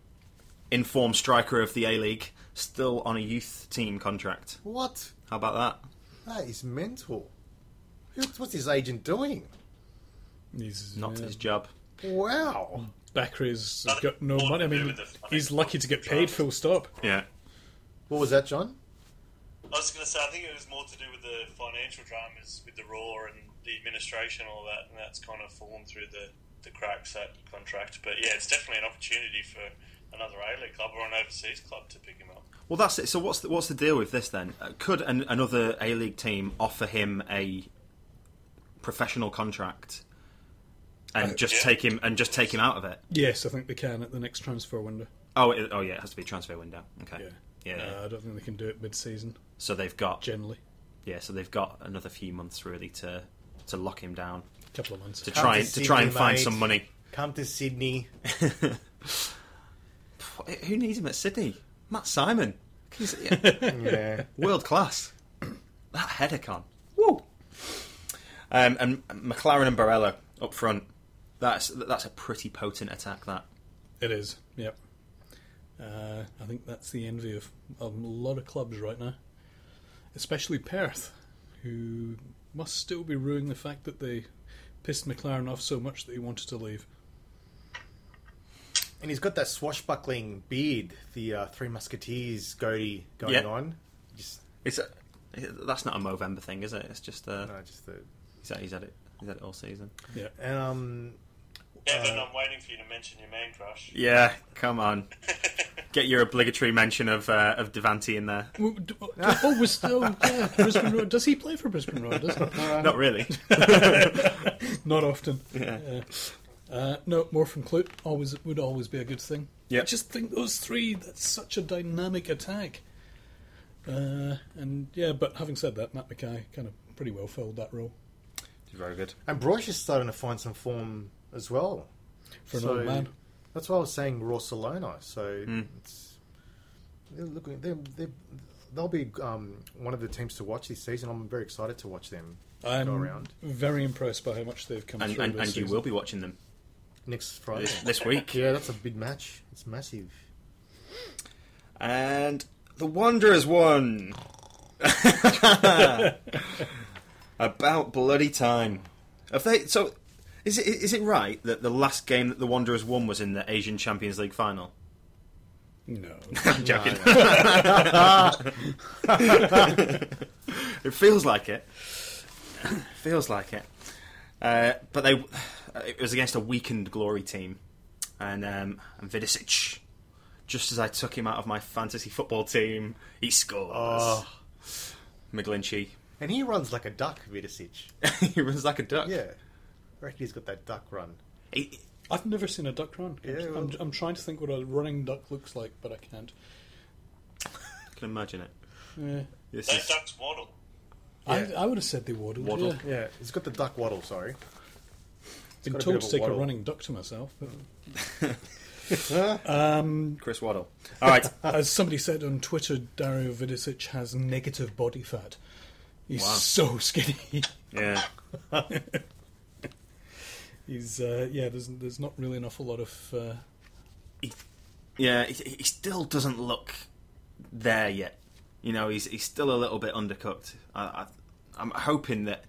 Informed striker of the A-League, still on a youth team contract. What? How about that? That is mental. What's his agent doing? He's not yeah. his job. Wow. Bakri's got no money. I mean, he's lucky to get paid, full stop. Yeah. What was that, John? I was going to say, I think it was more to do with the financial dramas with the Roar and the administration, all that, and that's kind of fallen through the, the cracks, that contract. But yeah, it's definitely an opportunity for another A-League club or an overseas club to pick him up. Well, that's it. So what's the, what's the deal with this then? Could an, another A-League team offer him a professional contract and uh, just yeah. take him and just take him out of it? Yes, I think they can at the next transfer window. Oh, it, oh yeah, it has to be transfer window. Okay. Yeah. Yeah, no, yeah. I don't think they can do it mid-season. So they've got generally. Yeah, so they've got another few months really to to lock him down. A couple of months to come try to and, Sydney, to try and find mate. some money. Come to Sydney. Who needs him at Sydney? Matt Simon. Yeah. Yeah. World class. That header con. Woo. Um, and McLaren and Barella up front. That's that's a pretty potent attack. That it is. Yep. Uh, I think that's the envy of, of a lot of clubs right now, especially Perth, who must still be ruining the fact that they pissed McLaren off so much that he wanted to leave. And he's got that swashbuckling beard, the uh, Three Musketeers goatee going yeah. on. Just... It's a, that's not a Movember thing, is it? It's just a... No, just the... He's had, he's had it. He's had it all season. Yeah. And, um... Evan, uh, I'm waiting for you to mention your man crush. Yeah, come on. Get your obligatory mention of uh, of Devante in there. Oh, we're still yeah, Brisbane Roar. Does he play for Brisbane Roar? Does he? Uh, Not really. Not often. Yeah. Yeah. Uh, no, more from Clute. Always would always be a good thing. Yeah. I just think those three. That's such a dynamic attack. Uh, and yeah, but having said that, Matt Mackay kind of pretty well filled that role. He's very good. And Broyce is starting to find some form as well. For so, an old man. That's why I was saying Rosselloni. So mm. it's, they're looking, they're, they're, they'll be um, one of the teams to watch this season. I'm very excited to watch them I'm go around. very impressed by how much they've come and, through. And, this and you will be watching them next Friday. This, this week. Yeah, that's a big match. It's massive. And the Wanderers won. About bloody time. If they... So... Is it is it right that the last game that the Wanderers won was in the Asian Champions League final? No. I'm joking. No, no. It feels like it. Feels like it. Uh, but they it was against a weakened Glory team. And, um, and Vidicic, just as I took him out of my fantasy football team, he scores. Oh. McGlinchey. And he runs like a duck, Vidicic. He runs like a duck? Yeah. I reckon he's got that duck run. I've never seen a duck run. Yeah, well, I'm, I'm trying to think what a running duck looks like, but I can't. I can imagine it. Yeah. Those is... ducks waddle. I, yeah. I would have said they waddled. Waddle. Yeah. yeah, he's got the duck waddle, sorry. I've been told to take waddle. a running duck to myself. But... um, Chris Waddle. All right. As somebody said on Twitter, Dario Vidicic has negative body fat. He's wow. so skinny. Yeah. He's uh, yeah. There's there's not really an awful lot of. Uh... He, yeah, he, he still doesn't look there yet. You know, he's he's still a little bit undercooked. I, I, I'm hoping that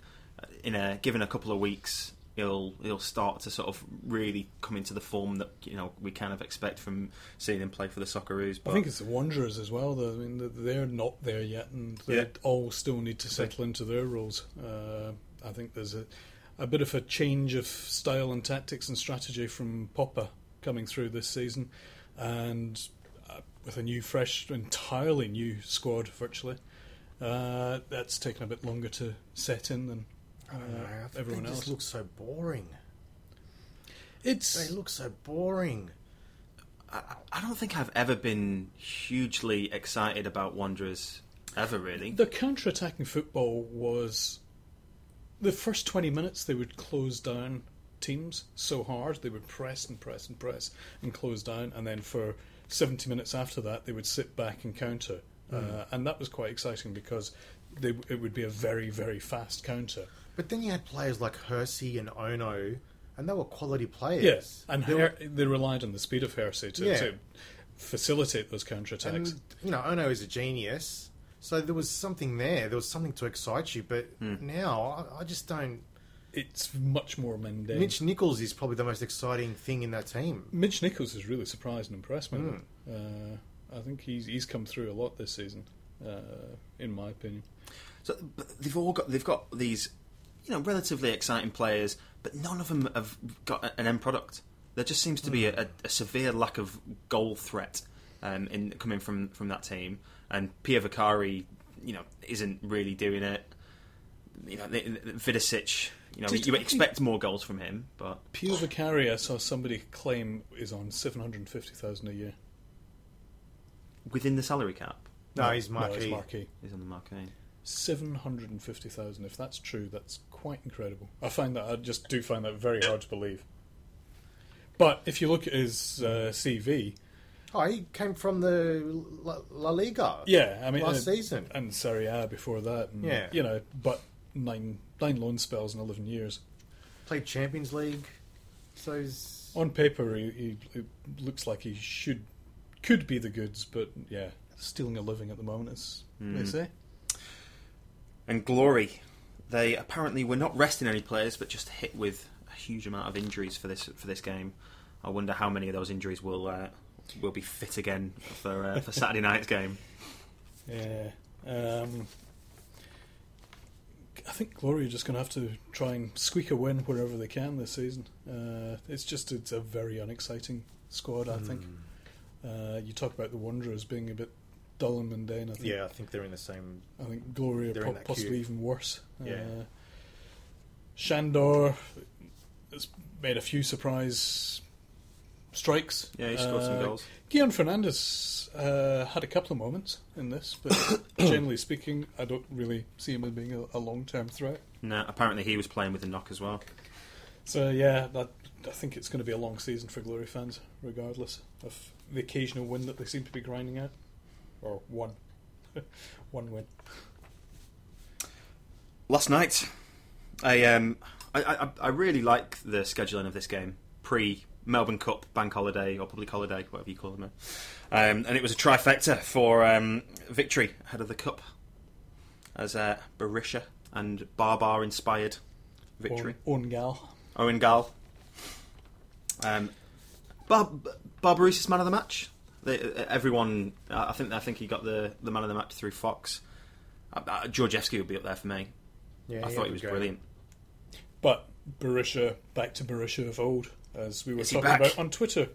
in a given a couple of weeks, he'll he'll start to sort of really come into the form that you know we kind of expect from seeing him play for the Socceroos. But... I think it's the Wanderers as well. Though. I mean, they're not there yet, and they yeah. all still need to settle into their roles. Uh, I think there's a. A bit of a change of style and tactics and strategy from Popper coming through this season, and uh, with a new, fresh, entirely new squad virtually, uh, that's taken a bit longer to set in than uh, I don't know. I everyone think else. It looks so boring. It's they look so boring. I, I don't think I've ever been hugely excited about Wanderers ever. Really, the counter-attacking football was. The first twenty minutes, they would close down teams so hard. They would press and press and press and close down. And then for seventy minutes after that, they would sit back and counter. Mm. Uh, and that was quite exciting because they, it would be a very, very fast counter. But then you had players like Hersey and Ono, and they were quality players. Yes, and they, Her- were... they relied on the speed of Hersey to, yeah. to facilitate those counterattacks. And, you know, Ono is a genius. So there was something there. There was something to excite you, but hmm. now I, I just don't... It's much more mundane. Mitch Nichols is probably the most exciting thing in that team. Mitch Nichols has really surprised and impressed me. Mm. Uh, I think he's he's come through a lot this season, uh, in my opinion. So but they've all got they've got these, you know, relatively exciting players, but none of them have got an end product. There just seems to be a, a severe lack of goal threat um, in coming from, from that team. And Pierre Vicari, you know, isn't really doing it. You know, Vidicic, you know, Did you expect more goals from him. But Pierre Vicari, I saw somebody claim, is on seven hundred fifty thousand dollars a year. Within the salary cap? No, no he's marquee. No, he's marquee. He's on the marquee. seven hundred fifty thousand dollars, if that's true, that's quite incredible. I find that, I just do find that very hard to believe. But if you look at his uh, C V... Oh, he came from the La Liga. Yeah, I mean, last uh, season and Serie A before that. And, yeah, you know, but nine nine loan spells in eleven years. Played Champions League, so he's... on paper he, he looks like he should could be the goods, but yeah, stealing a living at the moment, as mm. they say. And Glory, they apparently were not resting any players, but just hit with a huge amount of injuries for this for this game. I wonder how many of those injuries will. Uh, We'll be fit again for uh, for Saturday night's game. Yeah, um, I think Glory are just going to have to try and squeak a win wherever they can this season. Uh, it's just it's a very unexciting squad, I mm. think. Uh, you talk about the Wanderers being a bit dull and mundane. I think. Yeah, I think they're in the same. I think Glory are po- possibly queue. even worse. Yeah, uh, Shandor has made a few surprise. Strikes. Yeah, he scored uh, some goals. Guion Fernandes uh, had a couple of moments in this, but generally speaking, I don't really see him as being a, a long-term threat. No, apparently he was playing with a knock as well. So, yeah, that, I think it's going to be a long season for Glory fans, regardless of the occasional win that they seem to be grinding at. Or one. One win. Last night, I, um, I, I, I really like the scheduling of this game, pre- Melbourne Cup, bank holiday, or public holiday, whatever you call them. Um, and it was a trifecta for um, Victory, ahead of the Cup, as uh, Berisha and Barbar-inspired Victory. Owen Gal. Owen Gal. Um, Bar- Barbarouse's man of the match. They, uh, everyone, I think I think he got the, the man of the match through Fox. Uh, uh, Georgievsky would be up there for me. Yeah, I thought he was go. brilliant. But Berisha, back to Berisha of old. As we were talking back? about on Twitter,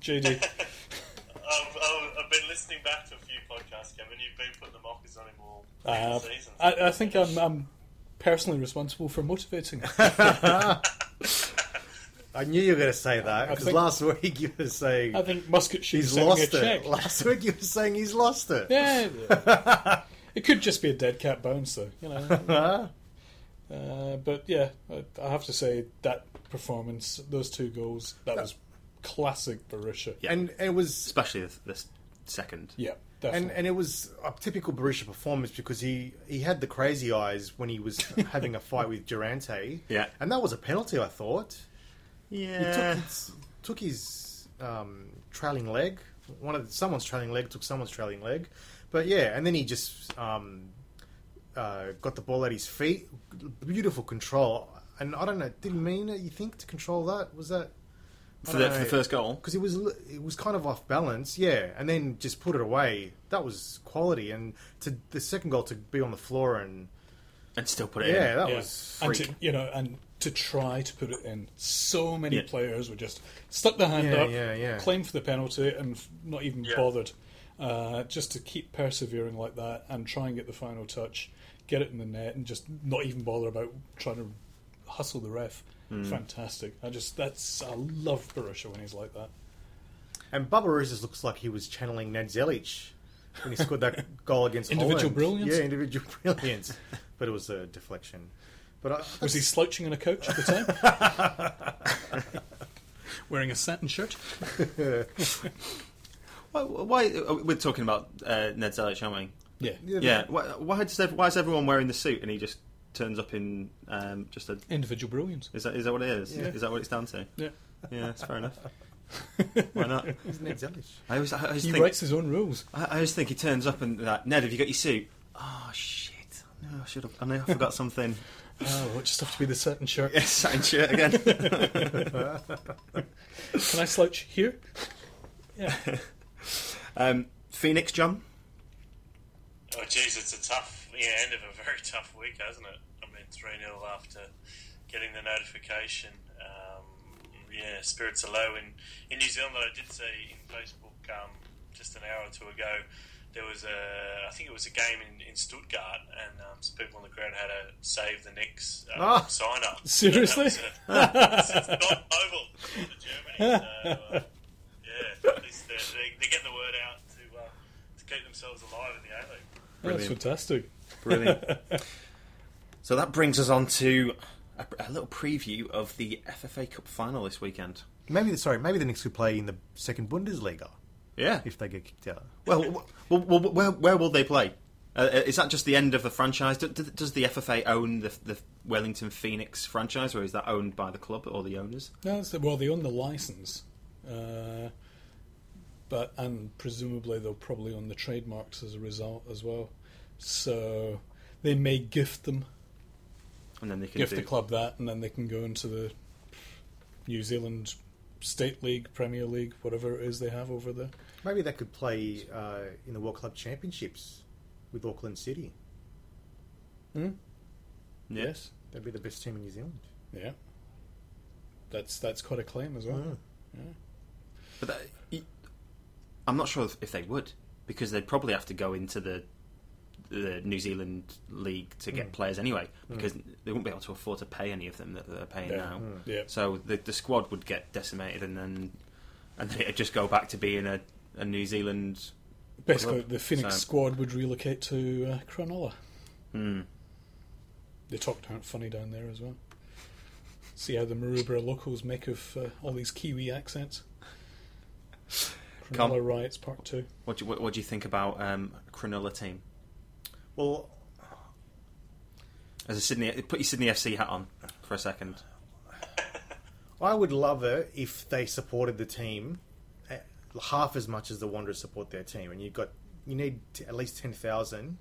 J D. I've, I've been listening back to a few podcasts, Kevin. You've been putting the mockers on him all uh, season. I, I think I'm, I'm personally responsible for motivating. I knew you were going to say that because last week you were saying I think Muscat should he's lost it. Check. Last week you were saying he's lost it. Yeah, yeah. It could just be a dead cat bounce, though. You know. Uh, but yeah, I, I have to say that performance, those two goals, that was classic Berisha. Yeah. And it was especially this, this second. Yeah, definitely. And and it was a typical Berisha performance because he, he had the crazy eyes when he was having a fight with Durante. Yeah, and that was a penalty, I thought. Yeah, he took his, took his um, trailing leg. One of someone's trailing leg took someone's trailing leg, but yeah, and then he just. Um, Uh, got the ball at his feet, beautiful control, and I don't know, didn't mean it. You think to control that was that for the, for the first goal because it was it was kind of off balance, yeah, and then just put it away. That was quality, and to the second goal to be on the floor and and still put it yeah, in. That yeah, that was freak. And to, you know, and to try to put it in. So many yeah. players were just stuck their hand yeah, up, yeah, yeah. claimed for the penalty, and not even yeah. bothered. Uh, just to keep persevering like that and try and get the final touch. Get it in the net and just not even bother about trying to hustle the ref. Mm. Fantastic! I just that's I love Berisha when he's like that. And Barbarouses looks like he was channeling Ned Zelic when he scored that goal against individual Holland. Brilliance. Yeah, individual brilliance. But it was a deflection. But I, was he slouching in a coach at the time? Wearing a satin shirt. why, why? We're talking about uh, Ned Zelic, aren't we? Yeah, yeah. yeah. Why, why, does, why is everyone wearing the suit and he just turns up in um, just a individual brilliance? Is that is that what it is? Yeah. Is that what it's down to? Yeah, yeah. It's fair enough. Why not? He's Ned Zelic. I always, I always he think, writes his own rules. I, I always think he turns up and like, Ned, have you got your suit? Oh shit! No, I should have. I know I forgot something. Oh, we'll just have to be the satin shirt. Yeah, satin shirt again. Can I slouch here? Yeah. um, Phoenix, John. Oh, geez, it's a tough yeah, end of a very tough week, hasn't it? I mean, three nil after getting the notification. Um, yeah, spirits are low in, in New Zealand. I did see in Facebook um, just an hour or two ago, there was a, I think it was a game in, in Stuttgart, and um, some people on the ground had a save the Knicks um, oh, sign up. Seriously? So a, it's, it's not oval for Germany. So, uh, yeah, at least they're, they're getting the word out to, uh, to keep themselves alive in the A-League. Brilliant. That's fantastic. Brilliant. So that brings us on to a, a little preview of the F F A Cup final this weekend. Maybe the, sorry, maybe the Knicks could play in the second Bundesliga. Yeah, if they get kicked out. Well, well, well where, where will they play? Uh, is that just the end of the franchise? Does, does the F F A own the, the Wellington Phoenix franchise, or is that owned by the club or the owners? No, it's the, well, they own the license, uh, but and presumably they'll probably own the trademarks as a result as well. So they may gift them, and then they can gift do... the club that, and then they can go into the New Zealand State League, Premier League, whatever it is they have over there. Maybe they could play uh, in the World Club Championships with Auckland City. Hmm? Yes. They'd be the best team in New Zealand. Yeah. That's that's quite a claim as well. Oh. Yeah. But that, I'm not sure if they would, because they'd probably have to go into the the New Zealand League to get mm. players anyway, because mm. they wouldn't be able to afford to pay any of them that they're paying yeah. now. Mm. Yeah. So the the squad would get decimated, and then and then it'd just go back to being a, a New Zealand. Basically, club. The Phoenix so. squad would relocate to uh, Cronulla. Mm. They talked out funny down there as well. See how the Maroubra locals make of uh, all these Kiwi accents. Cronulla Riots Part Two. What do you, what, what do you think about um, Cronulla team? Well, as a Sydney, put your Sydney F C hat on for a second. I would love it if they supported the team half as much as the Wanderers support their team, and you've got you need at least ten thousand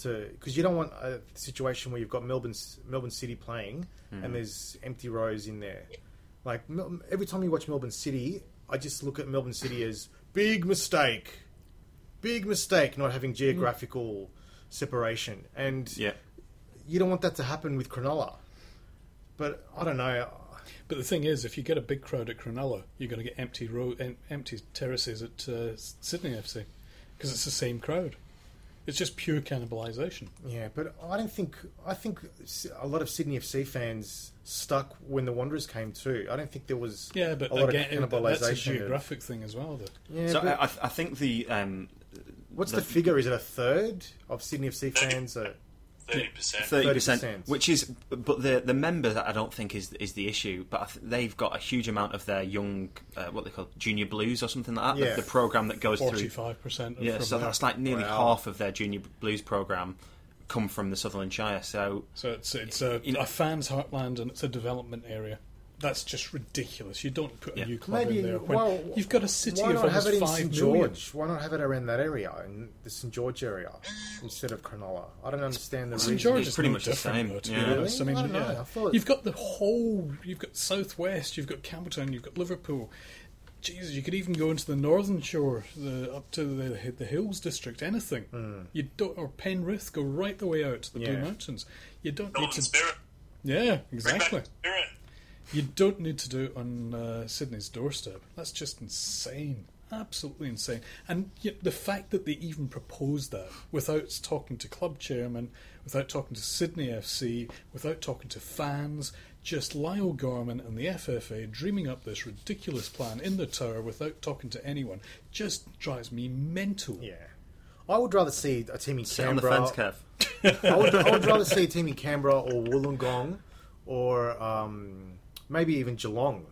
to, because you don't want a situation where you've got Melbourne Melbourne City playing mm. and there's empty rows in there. Like every time you watch Melbourne City, I just look at Melbourne City as big mistake, big mistake not having geographical. Mm. separation, and yeah. you don't want that to happen with Cronulla. But I don't know. But the thing is, if you get a big crowd at Cronulla, you're going to get empty row, em- empty terraces at uh, Sydney F C, because it's the same crowd. It's just pure cannibalisation. Yeah, but I don't think I think a lot of Sydney F C fans stuck when the Wanderers came too. I don't think there was yeah, but a lot again, of cannibalisation. That's a geographic of, thing as well, though. Yeah, so I, I think the. Um, What's the, the figure? Is it a third of Sydney F C fans? Are... thirty percent. thirty percent. Which is, but the the members I don't think is is the issue. But I th- they've got a huge amount of their young, uh, what they call junior blues or something like that. Yeah. The, the program that goes forty-five percent through. forty-five percent. Yeah, so that. that's like nearly wow. half of their junior blues program come from the Sutherland Shire. So so it's it's a, you know, a fans' heartland, and it's a development area. That's just ridiculous. You don't put yeah. a new club Maybe, in there. When well, you've got a city of almost five million. Why not have it in Saint George? Why not have it around that area, in the Saint George area, instead of Cronulla? I don't understand the reason. Saint George is pretty much the same. Though, to yeah. be honest. I mean, I don't know. Yeah. I thought... You've got the whole... You've got South West, you've got Campbelltown, you've got Liverpool. Jesus, you could even go into the Northern Shore, the, up to the, the Hills District, anything. Mm. You don't, or Penrith, go right the way out to the yeah. Blue Mountains. You don't Northern need to... Spirit. Yeah, exactly. Spirit. You don't need to do it on uh, Sydney's doorstep. That's just insane. Absolutely insane. And yet the fact that they even proposed that without talking to club chairman, without talking to Sydney F C, without talking to fans, just Lyle Gorman and the F F A dreaming up this ridiculous plan in the tower without talking to anyone just drives me mental. Yeah. I would rather see a team in Sit Canberra. On the fence, Kev. I, would, I would rather see a team in Canberra or Wollongong or... Um, Maybe even Geelong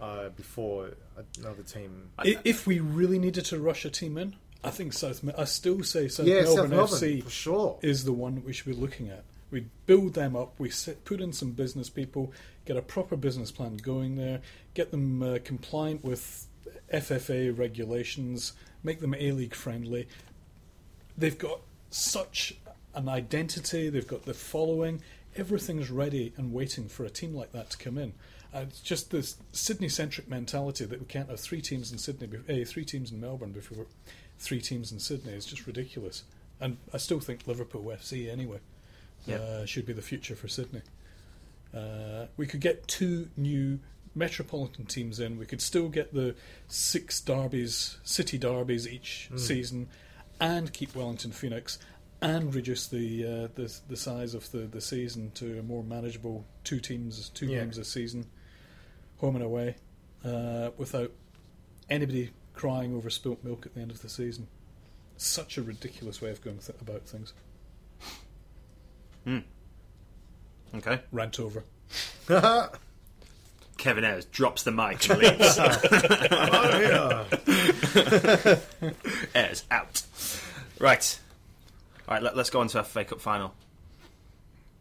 uh, before another team. If we really needed to rush a team in, I think South. I still say South yeah, Melbourne, South Melbourne F C for sure. is the one that we should be looking at. We build them up. We sit, put in some business people, get a proper business plan going there, get them uh, compliant with F F A regulations, make them A-League friendly. They've got such an identity. They've got the following. Everything's ready and waiting for a team like that to come in. Uh, it's just this Sydney-centric mentality that we can't have three teams in Sydney, be- uh, three teams in Melbourne before three teams in Sydney. It's just ridiculous. And I still think Liverpool F C anyway uh, yep. should be the future for Sydney. Uh, we could get two new metropolitan teams in, we could still get the six derbies, city derbies each mm. season, and keep Wellington Phoenix, and reduce the uh, the, the size of the, the season to a more manageable two teams, two yeah. games a season, home and away, uh, without anybody crying over spilt milk at the end of the season. Such a ridiculous way of going th- about things. Hmm. Okay. Rant over. Kevin Ayers drops the mic and leaves. Oh, yeah. Ayers out. Right. All right, let, let's go on to our F A Cup final.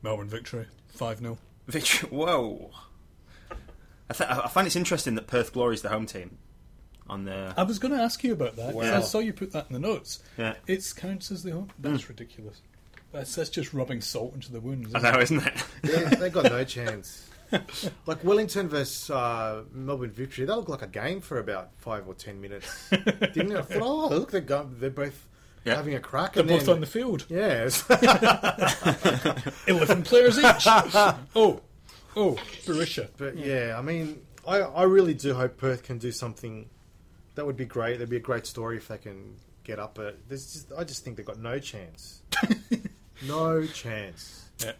Melbourne victory, five nil. Victory, whoa. I, th- I find it's interesting that Perth Glory is the home team. On the... I was going to ask you about that. Wow. I saw you put that in the notes. Yeah. It counts as the home. That's mm. ridiculous. That's, that's just rubbing salt into the wounds. Isn't I know, it? Isn't it? Yeah, they've got no chance. Like Wellington versus uh, Melbourne Victory, that looked like a game for about five or ten minutes, didn't it? I thought, oh, look, they're, go- they're both yeah. having a crack. They're and both then... on the field. Yes. Eleven players each. Oh, oh, Barisha. But yeah, I mean, I, I really do hope Perth can do something. That would be great. That'd be a great story if they can get up. But there's just, I just think they've got no chance. No chance. Yeah.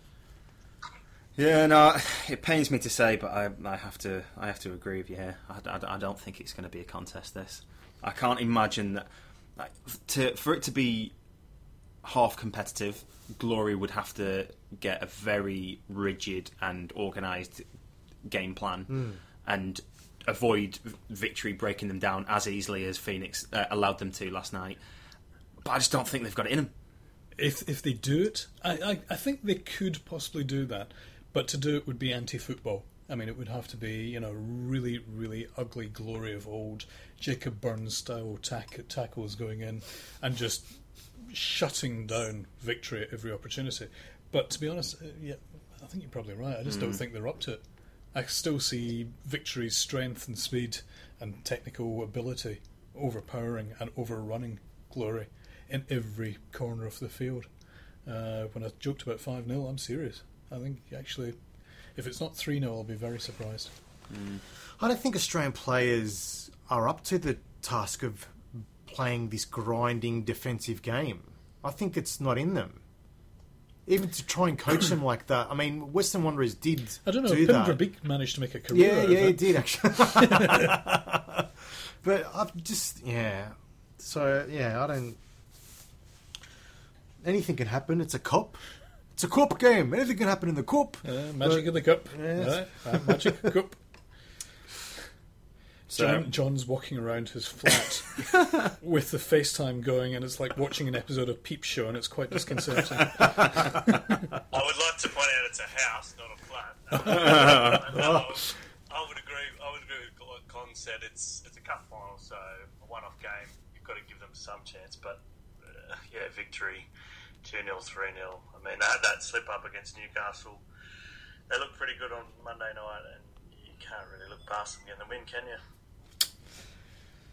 Yeah, no, it pains me to say, but I, I have to, I have to agree with you here. I, I, I don't think it's going to be a contest. This, I can't imagine that. Like, to for it to be half competitive, Glory would have to get a very rigid and organised game plan mm. and avoid Victory breaking them down as easily as Phoenix uh, allowed them to last night. But I just don't think they've got it in them. If if they do it, I, I, I think they could possibly do that. But to do it would be anti-football. I mean, it would have to be, you know, really, really ugly Glory of old, Jacob Burns-style tack- tackles going in and just shutting down Victory at every opportunity. But to be honest, yeah, I think you're probably right. I just mm. don't think they're up to it. I still see Victory's strength and speed and technical ability overpowering and overrunning Glory in every corner of the field. Uh, when I joked about five nil, I'm serious. I think, actually, if it's not three nil, I'll be very surprised. Mm. I don't think Australian players are up to the task of playing this grinding defensive game. I think it's not in them. Even to try and coach them like that. I mean, Western Wanderers did I don't know, do Pim Verbeek managed to make a career out of it. Yeah, yeah, he did, actually. But I've just, yeah. So, yeah, I don't... Anything can happen. It's a cup. It's a cup game. Anything can happen in the cup. Uh, magic but, in the cup. Yes. Right. Magic cup. So, John, John's walking around his flat with the FaceTime going, and it's like watching an episode of Peep Show, and it's quite disconcerting. I would like to point out it's a house, not a flat. Uh, no, I, would, I would agree. I would agree with what Con said. It's it's a cup final, so a one-off game. You've got to give them some chance, but uh, yeah, Victory. two nil, three nil. I mean, they had that slip-up against Newcastle. They looked pretty good on Monday night, and you can't really look past them getting the win, can you?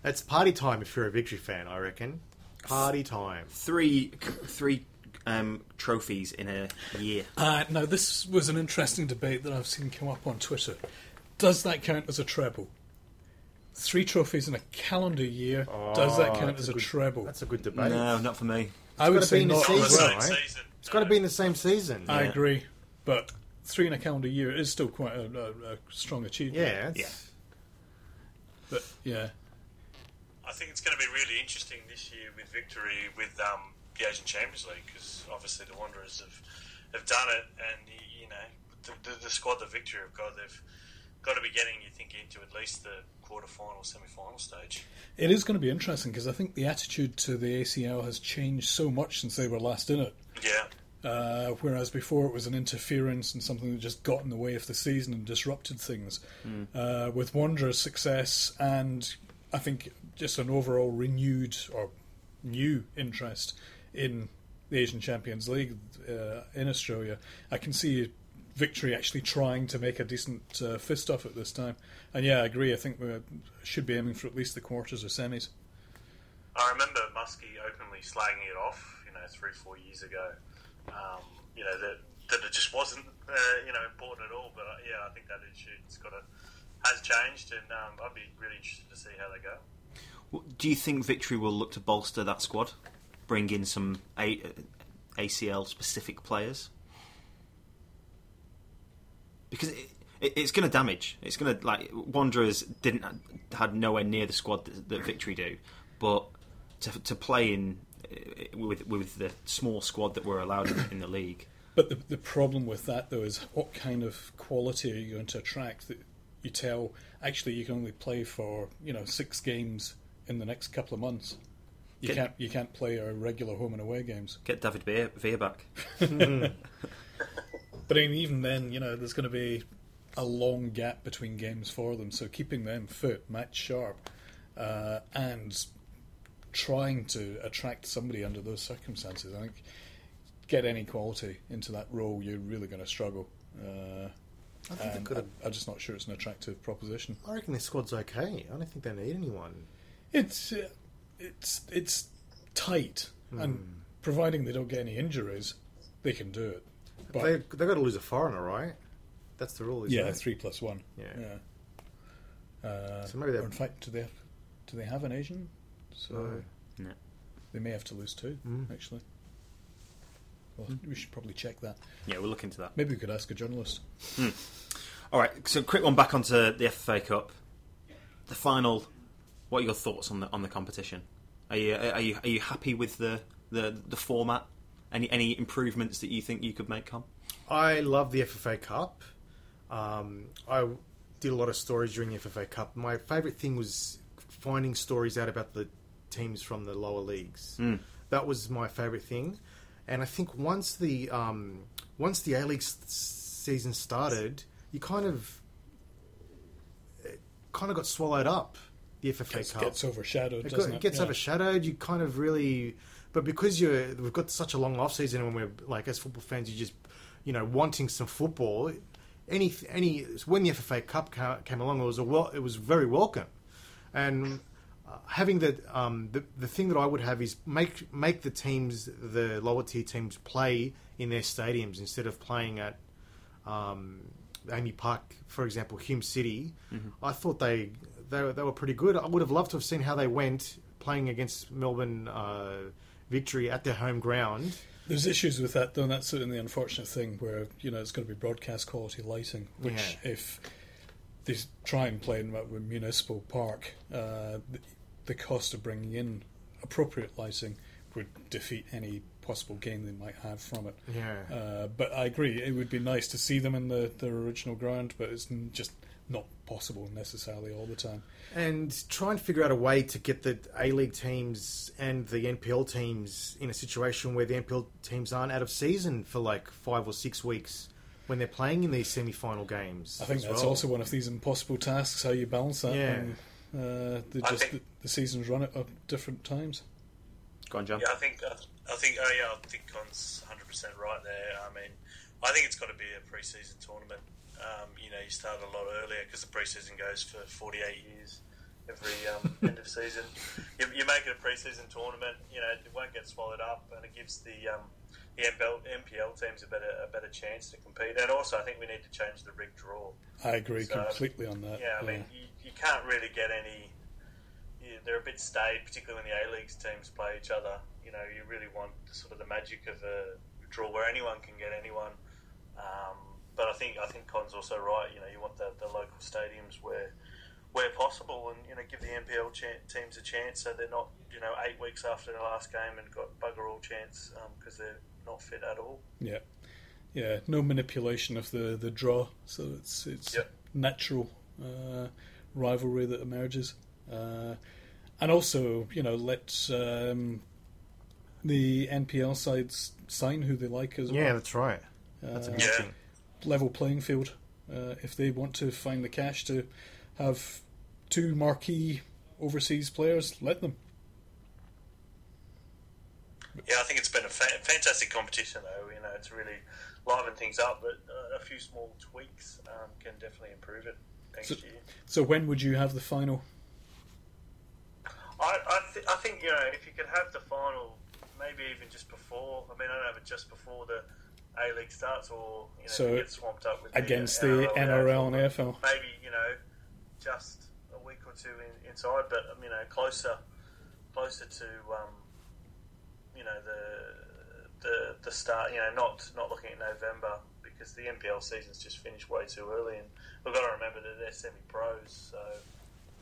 It's party time if you're a Victory fan, I reckon. Party time. Three three um, trophies in a year. Uh, now, this was an interesting debate that I've seen come up on Twitter. Does that count as a treble? Three trophies in a calendar year, oh, does that count as a, a good, treble? That's a good debate. No, not for me. It's I would say not as well, right? Season. It's no. got to be in the same season. I yeah. agree, but three in a calendar year is still quite a, a, a strong achievement. Yeah, yeah. But yeah, I think it's going to be really interesting this year with Victory with um, the Asian Champions League, because obviously the Wanderers have, have done it, and you know the, the, the squad, the Victory have got, they've got to be getting you think into at least the quarter-final, semi-final stage. It is going to be interesting because I think the attitude to the A C L has changed so much since they were last in it. Yeah. Uh, whereas before it was an interference and something that just got in the way of the season and disrupted things. Mm. Uh, with Wanderers' success and I think just an overall renewed or new interest in the Asian Champions League uh, in Australia, I can see Victory actually trying to make a decent uh, fist off at this time. And yeah, I agree. I think we should be aiming for at least the quarters or semis. I remember Muskie openly slagging it off, you know, three, four years ago. Um, you know, that, that it just wasn't, uh, you know, important at all. But uh, yeah, I think that attitude's got to, has changed, and um, I'd be really interested to see how they go. Do you think Victory will look to bolster that squad, bring in some A- ACL specific players? Because it, it, it's going to damage. It's going to, like, Wanderers didn't had nowhere near the squad that, that Victory do, but to, to play in with with the small squad that we're allowed in, in the league. But the the problem with that, though, is what kind of quality are you going to attract? That you tell, actually, you can only play for, you know, six games in the next couple of months. You get, can't you can't play our regular home and away games. Get David Villa back. But I mean, even then, you know, there's going to be a long gap between games for them. So keeping them fit, match sharp, uh, and trying to attract somebody under those circumstances, I think. Get any quality into that role, you're really going to struggle. Uh, I think they could have, I'm just not sure it's an attractive proposition. I reckon this squad's okay. I don't think they need anyone. It's uh, it's it's tight, mm. and providing they don't get any injuries, they can do it. But they they've got to lose a foreigner, right? That's the rule. Isn't yeah, it? three plus one. Yeah. yeah. Uh, so maybe or in fact, do they have, do they have an Asian? So no. They may have to lose two mm. actually. Well, we should probably check that. Yeah, we'll look into that. Maybe we could ask a journalist. Mm. All right, so quick one back onto the F F A Cup. The final. What are your thoughts on the on the competition? Are you are you are you happy with the, the, the format? Any any improvements that you think you could make, Con? I love the F F A Cup. Um, I did a lot of stories during the F F A Cup. My favourite thing was finding stories out about the teams from the lower leagues. Mm. That was my favourite thing. And I think once the um, once the A-League s- season started, you kind of it kind of got swallowed up. The F F A gets, Cup gets overshadowed. It, doesn't got, it gets yeah. overshadowed. You kind of really, but because you're we've got such a long off season, and when we're like as football fans, you just you know wanting some football. Any any when the F F A Cup ca- came along, it was a wel- it was very welcome, and. Uh, having the, um, the the thing that I would have is make make the teams, the lower tier teams, play in their stadiums instead of playing at um, Amy Park, for example, Hume City. Mm-hmm. I thought they, they they were pretty good. I would have loved to have seen how they went playing against Melbourne uh, Victory at their home ground. There's issues with that, though, and that's certainly the unfortunate thing where, you know, it's going to be broadcast quality lighting, which yeah. if they try and play in Municipal Park... Uh, the cost of bringing in appropriate lighting would defeat any possible gain they might have from it. Yeah. Uh, but I agree, it would be nice to see them in the, their original ground, but it's just not possible necessarily all the time. And try and figure out a way to get the A-League teams and the N P L teams in a situation where the N P L teams aren't out of season for like five or six weeks when they're playing in these semi-final games. I think that's well. also one of these impossible tasks, how you balance that. Yeah. And, Uh, they just think, the, the seasons run at different times. Go on, John. Yeah, I think I, I think oh yeah, I think Con's one hundred percent right there. I mean, I think it's got to be a pre-season tournament. Um, you know, you start a lot earlier because the pre-season goes for forty-eight years every um, end of season. You, you make it a pre-season tournament. You know, it won't get swallowed up, and it gives the um, the N P L teams a better a better chance to compete. And also, I think we need to change the rigged draw. I agree so, completely on that. Yeah, I yeah. mean. You, You can't really get any. You know, they're a bit staid, particularly when the A-Leagues teams play each other. You know, you really want sort of the magic of a draw where anyone can get anyone. Um, but I think I think Con's also right. You know, you want the, the local stadiums where where possible, and you know, give the N P L ch- teams a chance so they're not you know eight weeks after the last game and got bugger all chance because um, they're not fit at all. Yeah, yeah, no manipulation of the, the draw, so it's it's yep. natural. Uh, rivalry that emerges uh, and also you know let um, the N P L sides sign who they like as well. Yeah, that's right, that's uh, amazing. Level playing field uh, if they want to find the cash to have two marquee overseas players, let them. Yeah, I think it's been a fa- fantastic competition though. You know, it's really livened things up, but uh, a few small tweaks um, can definitely improve it. So, so when would you have the final? I I, th- I think you know if you could have the final maybe even just before. I mean, I don't know, but just before the A-League starts, or you know, so get swamped up with against the, the N R L, N R L and A F L. Maybe you know just a week or two in, inside, but you know, closer, closer to um, you know the the the start. You know, not not looking at November, because the N P L season's just finished way too early, and we've got to remember that they're semi-pros, so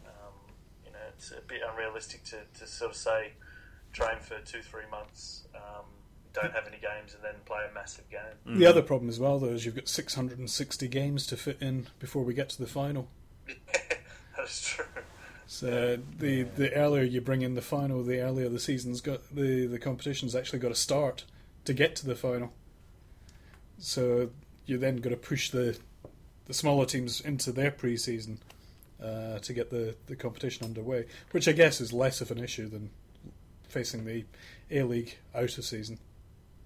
um, you know, it's a bit unrealistic to, to sort of say train for two three months. Um, don't have any games and then play a massive game. Mm-hmm. The other problem as well, though, is you've got six hundred sixty games to fit in before we get to the final. That's true. So the yeah. the earlier you bring in the final, the earlier the season's got the, the competition's actually got to start to get to the final. So you're then going to push the the smaller teams into their pre-season uh, to get the, the competition underway, which I guess is less of an issue than facing the A-League out of season.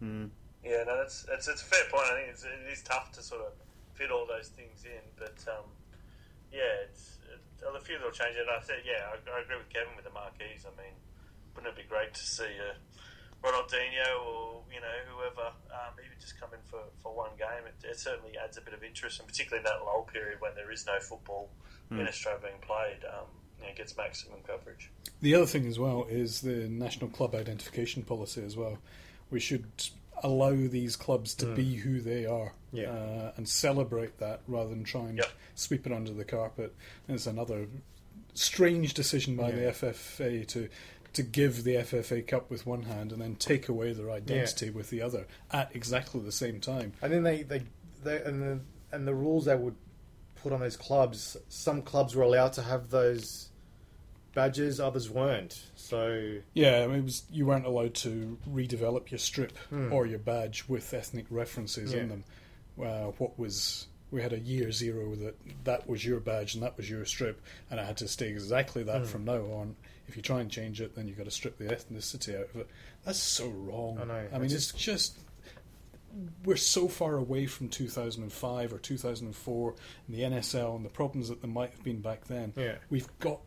Hmm. Yeah, no, that's it's it's a fair point. I think it's, it is tough to sort of fit all those things in, but um, yeah, it's, it, a few little changes. And I said, yeah, I, I agree with Kevin with the marquees. I mean, wouldn't it be great to see uh, Ronaldinho or you know whoever um, even just come in for, for one game? It, it certainly adds a bit of interest, and particularly in that lull period when there is no football hmm. in Australia being played, um, you know, it gets maximum coverage. The other thing as well is the national club identification policy as well. We should allow these clubs to mm. be who they are yeah. uh, and celebrate that rather than try and yep. sweep it under the carpet. And it's another strange decision by yeah. the F F A to to give the F F A Cup with one hand and then take away their identity yeah. with the other at exactly the same time. And then they, they, they and the and the rules they would put on those clubs. Some clubs were allowed to have those badges, others weren't. So yeah, I mean, it was, you weren't allowed to redevelop your strip hmm. or your badge with ethnic references yeah. in them. Uh, what was we had a year zero that that was your badge and that was your strip, and it had to stay exactly that hmm. from now on. If you try and change it, then you've got to strip the ethnicity out of it. That's so wrong. I know. I mean, it's, it's just we're so far away from two thousand five or two thousand four and the N S L and the problems that there might have been back then. Yeah. We've got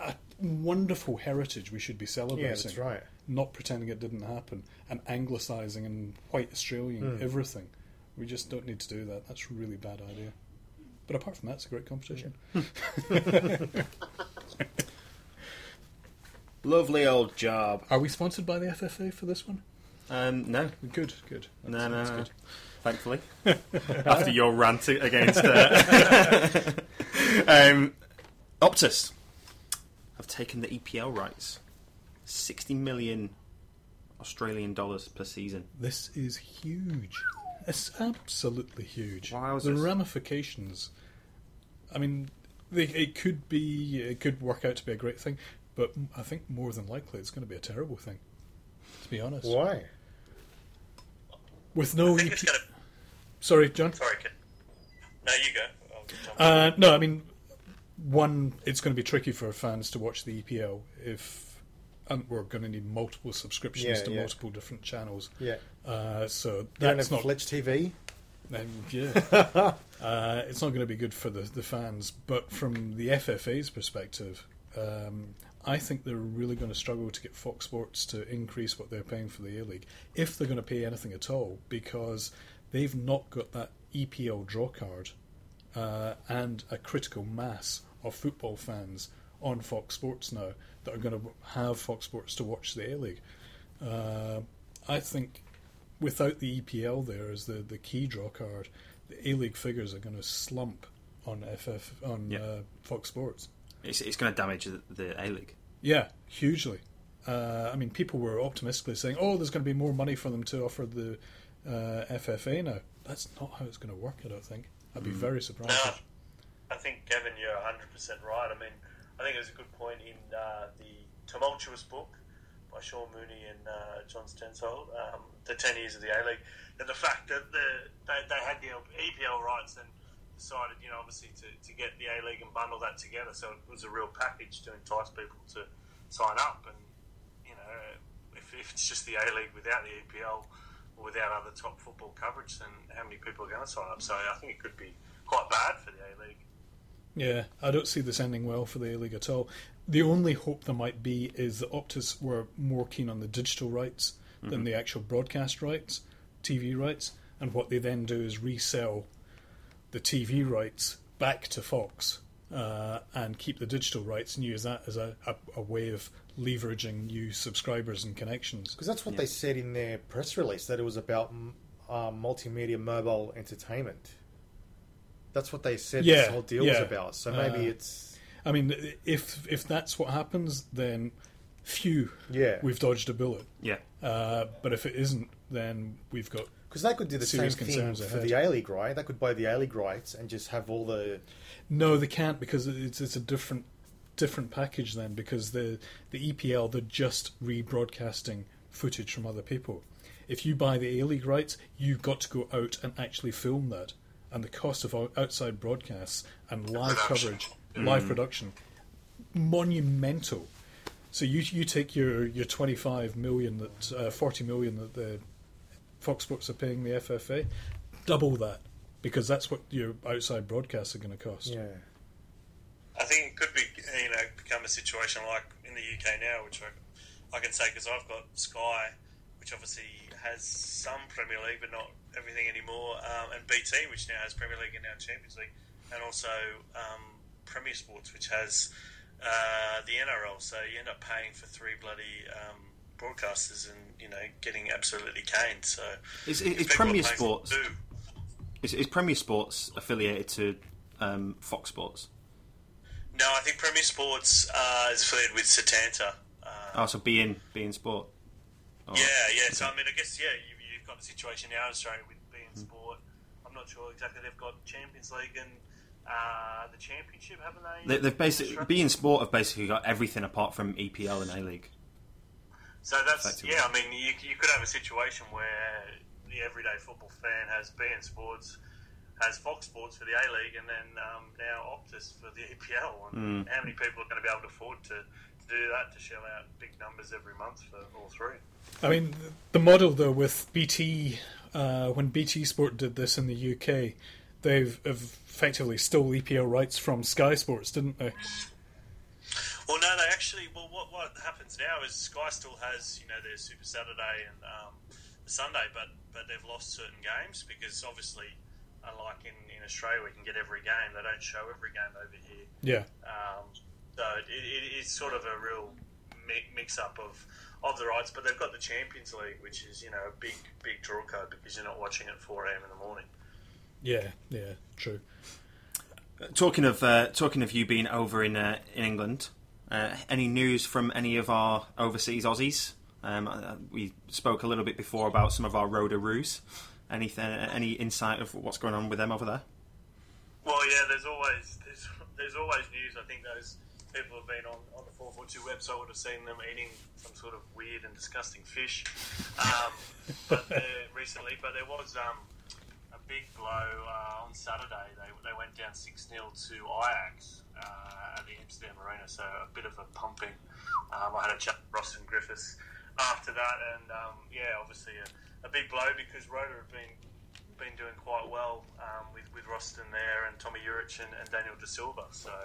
a wonderful heritage we should be celebrating. Yeah, that's right. Not pretending it didn't happen and anglicising and white Australian mm. everything. We just don't need to do that. That's a really bad idea. But apart from that, it's a great competition. Yeah. Lovely old job. Are we sponsored by the F F A for this one? Um, no. Good, good. That's, no, no, good. Thankfully. After your rant against uh, um, Optus. I've taken the E P L rights. sixty million Australian dollars per season. This is huge. It's absolutely huge. Why was the this? Ramifications. I mean, they, it could be, it could work out to be a great thing, but I think more than likely it's going to be a terrible thing. To be honest. Why? With no. I think E P L... it's gonna... Sorry, John. Sorry, kid. No, you go. I'll just jump uh, no, I mean. One, it's going to be tricky for fans to watch the E P L if and we're going to need multiple subscriptions yeah, to yeah. multiple different channels. Yeah. Uh, so that's not Fletch T V. Um, yeah. uh, it's not going to be good for the, the fans, but from the F F A's perspective, um, I think they're really going to struggle to get Fox Sports to increase what they're paying for the A-League if they're going to pay anything at all, because they've not got that E P L draw card uh, and a critical mass of football fans on Fox Sports now that are going to have Fox Sports to watch the A-League. Uh, I think without the E P L there as the, the key draw card, the A-League figures are going to slump on F F on yep. uh, Fox Sports. It's, it's going to damage the, the A-League. Yeah, hugely. Uh, I mean, people were optimistically saying, oh, there's going to be more money for them to offer the uh, F F A now. That's not how it's going to work, I don't think. I'd be mm. very surprised. No. I think, Kevin, you're one hundred percent right. I mean, I think it was a good point in uh, the tumultuous book by Sean Mooney and uh, John Stensold, um, the ten years of the A-League, that the fact that the, they, they had the E P L rights and decided, you know, obviously to, to get the A-League and bundle that together. So it was a real package to entice people to sign up. And, you know, if, if it's just the A-League without the E P L or without other top football coverage, then how many people are going to sign up? So I think it could be quite bad for the A-League. Yeah, I don't see this ending well for the A-League at all. The only hope there might be is that Optus were more keen on the digital rights mm-hmm. than the actual broadcast rights, T V rights, and what they then do is resell the T V rights back to Fox uh, and keep the digital rights and use that as a, a, a way of leveraging new subscribers and connections. Because that's what yeah. they said in their press release, that it was about uh, multimedia mobile entertainment. That's what they said yeah, this whole deal yeah. was about. So maybe uh, it's... I mean, if if that's what happens, then phew, yeah. we've dodged a bullet. Yeah. Uh, but if it isn't, then we've got... Because they could do the same thing for ahead. the A-League, right? They could buy the A-League rights and just have all the... No, they can't, because it's it's a different different package then, because the the E P L, they're just rebroadcasting footage from other people. If you buy the A-League rights, you've got to go out and actually film that. And the cost of outside broadcasts and live production. coverage, mm. live production, monumental. So you you take your, your twenty-five million that uh, forty million that the Fox Sports are paying the F F A, double that, because that's what your outside broadcasts are going to cost. Yeah. I think it could be you know become a situation like in the U K now, which I, I can say because I've got Sky, which obviously has some Premier League but not everything anymore, um, and B T, which now has Premier League and now Champions League, and also um, Premier Sports, which has uh, the N R L. So you end up paying for three bloody um, broadcasters and you know getting absolutely caned. So is, is, is Premier Sports is, is Premier Sports affiliated to um, Fox Sports? No, I think Premier Sports uh, is affiliated with Setanta. Um, oh, so be in be in Sport. Oh, yeah, yeah. Okay. So I mean, I guess yeah. You, got the situation now in Australia with beIN Sport. I'm not sure exactly. They've got Champions League and uh, the Championship, haven't they? they they've basically beIN Sport have basically got everything apart from E P L and A League. So that's yeah. I mean, you, you could have a situation where the everyday football fan has beIN Sports, has Fox Sports for the A League, and then um, now Optus for the E P L. And mm. how many people are going to be able to afford to? do that to shell out big numbers every month for all three? I mean, the model though with B T, uh, when B T Sport did this in the U K, they've effectively stole E P L rights from Sky Sports, didn't they? Well, no, they actually. Well, what what happens now is Sky still has you know their Super Saturday and um, Sunday, but but they've lost certain games because obviously, unlike in, in Australia, we can get every game. They don't show every game over here. Yeah. Um, So it, it, it's sort of a real mix-up of, of the rights, but they've got the Champions League, which is, you know, a big, big draw card because you're not watching at four a.m. in the morning. Yeah, yeah, true. Uh, talking of uh, talking of you being over in uh, in England, uh, any news from any of our overseas Aussies? Um, uh, we spoke a little bit before about some of our Rodaroos. Anything, any insight of what's going on with them over there? Well, yeah, there's always there's, there's always news. I think those. People have been on, on the four forty-two website would have seen them eating some sort of weird and disgusting fish um, but recently. But there was um, a big blow uh, on Saturday. They they went down six nil to Ajax uh, at the Amsterdam Arena, so a bit of a pumping. Um, I had a chat with Ross and Griffiths after that, and um, yeah, obviously a, a big blow because Roda have been been doing quite well um, with, with Roston there and Tommy Juric and, and Daniel Da Silva. So.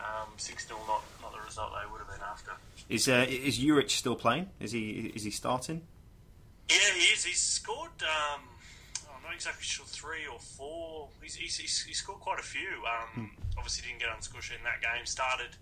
Um, six still not, not the result they would have been after. Is uh, is Juric still playing? Is he is he starting? Yeah, he is. He's scored. Um, I'm not exactly sure three or four. He's he's, he's scored quite a few. Um, hmm. Obviously didn't get on the score sheet in that game. Started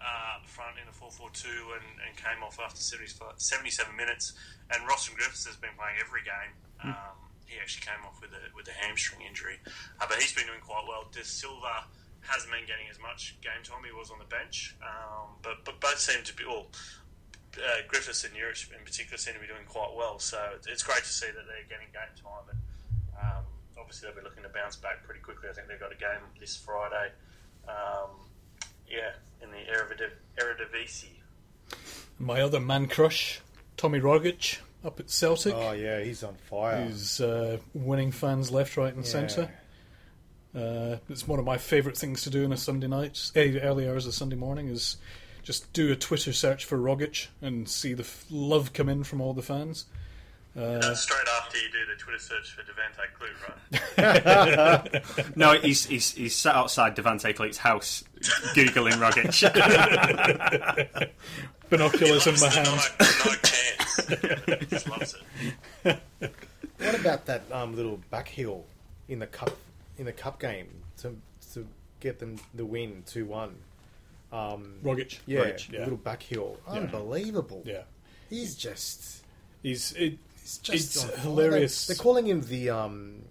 uh, up front in a four four two and, and came off after seventy-seven minutes. And Ross Griffiths has been playing every game. Hmm. Um, he actually came off with a with a hamstring injury, uh, but he's been doing quite well. De Silva hasn't been getting as much game time. He was on the bench, um, but but both seem to be all. Well, uh, Griffiths and Juric in particular seem to be doing quite well. So it's great to see that they're getting game time. And um, obviously they'll be looking to bounce back pretty quickly. I think they've got a game this Friday. Um, yeah, in the Erediv- Eredivisie. My other man crush, Tommy Rogic, up at Celtic. Oh yeah, he's on fire. He's uh, winning fans left, right, and yeah. centre. Uh, it's one of my favourite things to do on a Sunday night, early hours of Sunday morning, is just do a Twitter search for Rogic and see the f- love come in from all the fans. Uh, uh, straight after you do the Twitter search for Devante Kloot, right? No, he's, he's he's sat outside Devante Kloot's house googling Rogic. Binoculars in my hand. No chance. He just loves it. What about that um, little back heel in the cup? In the cup game, to to get them the win two one. Um, Rogic. Yeah, Rogic, yeah, little back heel. Unbelievable. Yeah. He's just... He's... It, it's just it's hilarious. They, they're calling him the um,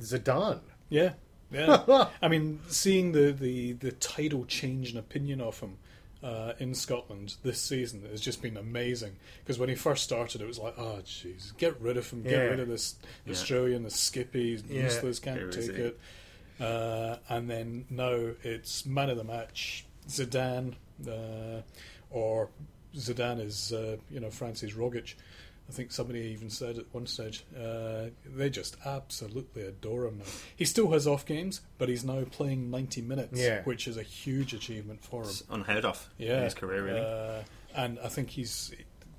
Zidane. Yeah. Yeah. I mean, seeing the, the, the title change in opinion of him uh, in Scotland this season has just been amazing. Because when he first started, it was like, oh, jeez, get rid of him. Get yeah. rid of this yeah. Australian, this Skippy, yeah. useless, can't Here take it. it. Uh, and then now it's man of the match, Zidane, uh, or Zidane is, uh, you know, Francis Rogic. I think somebody even said at one stage, uh, they just absolutely adore him now. He still has off games, but he's now playing ninety minutes, yeah. which is a huge achievement for him. It's unheard of yeah. in his career, really. Uh, and I think he's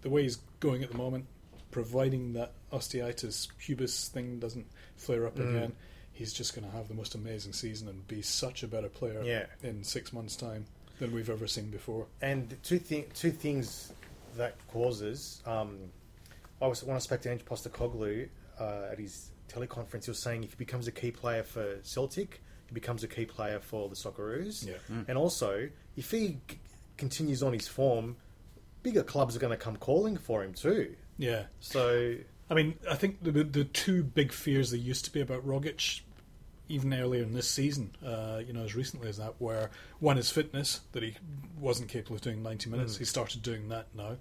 the way he's going at the moment, providing that osteitis pubis thing doesn't flare up mm. again, he's just going to have the most amazing season and be such a better player yeah. in six months' time than we've ever seen before. And two, thi- two things that causes... Um, I was, when I spoke to Ange Postecoglou uh, at his teleconference, he was saying if he becomes a key player for Celtic, he becomes a key player for the Socceroos. Yeah. Mm. And also, if he c- continues on his form, bigger clubs are going to come calling for him too. Yeah. So, I mean, I think the, the two big fears there used to be about Rogic, even earlier in this season, uh, you know, as recently as that, where one is fitness, that he wasn't capable of doing ninety minutes. Mm. He started doing that now.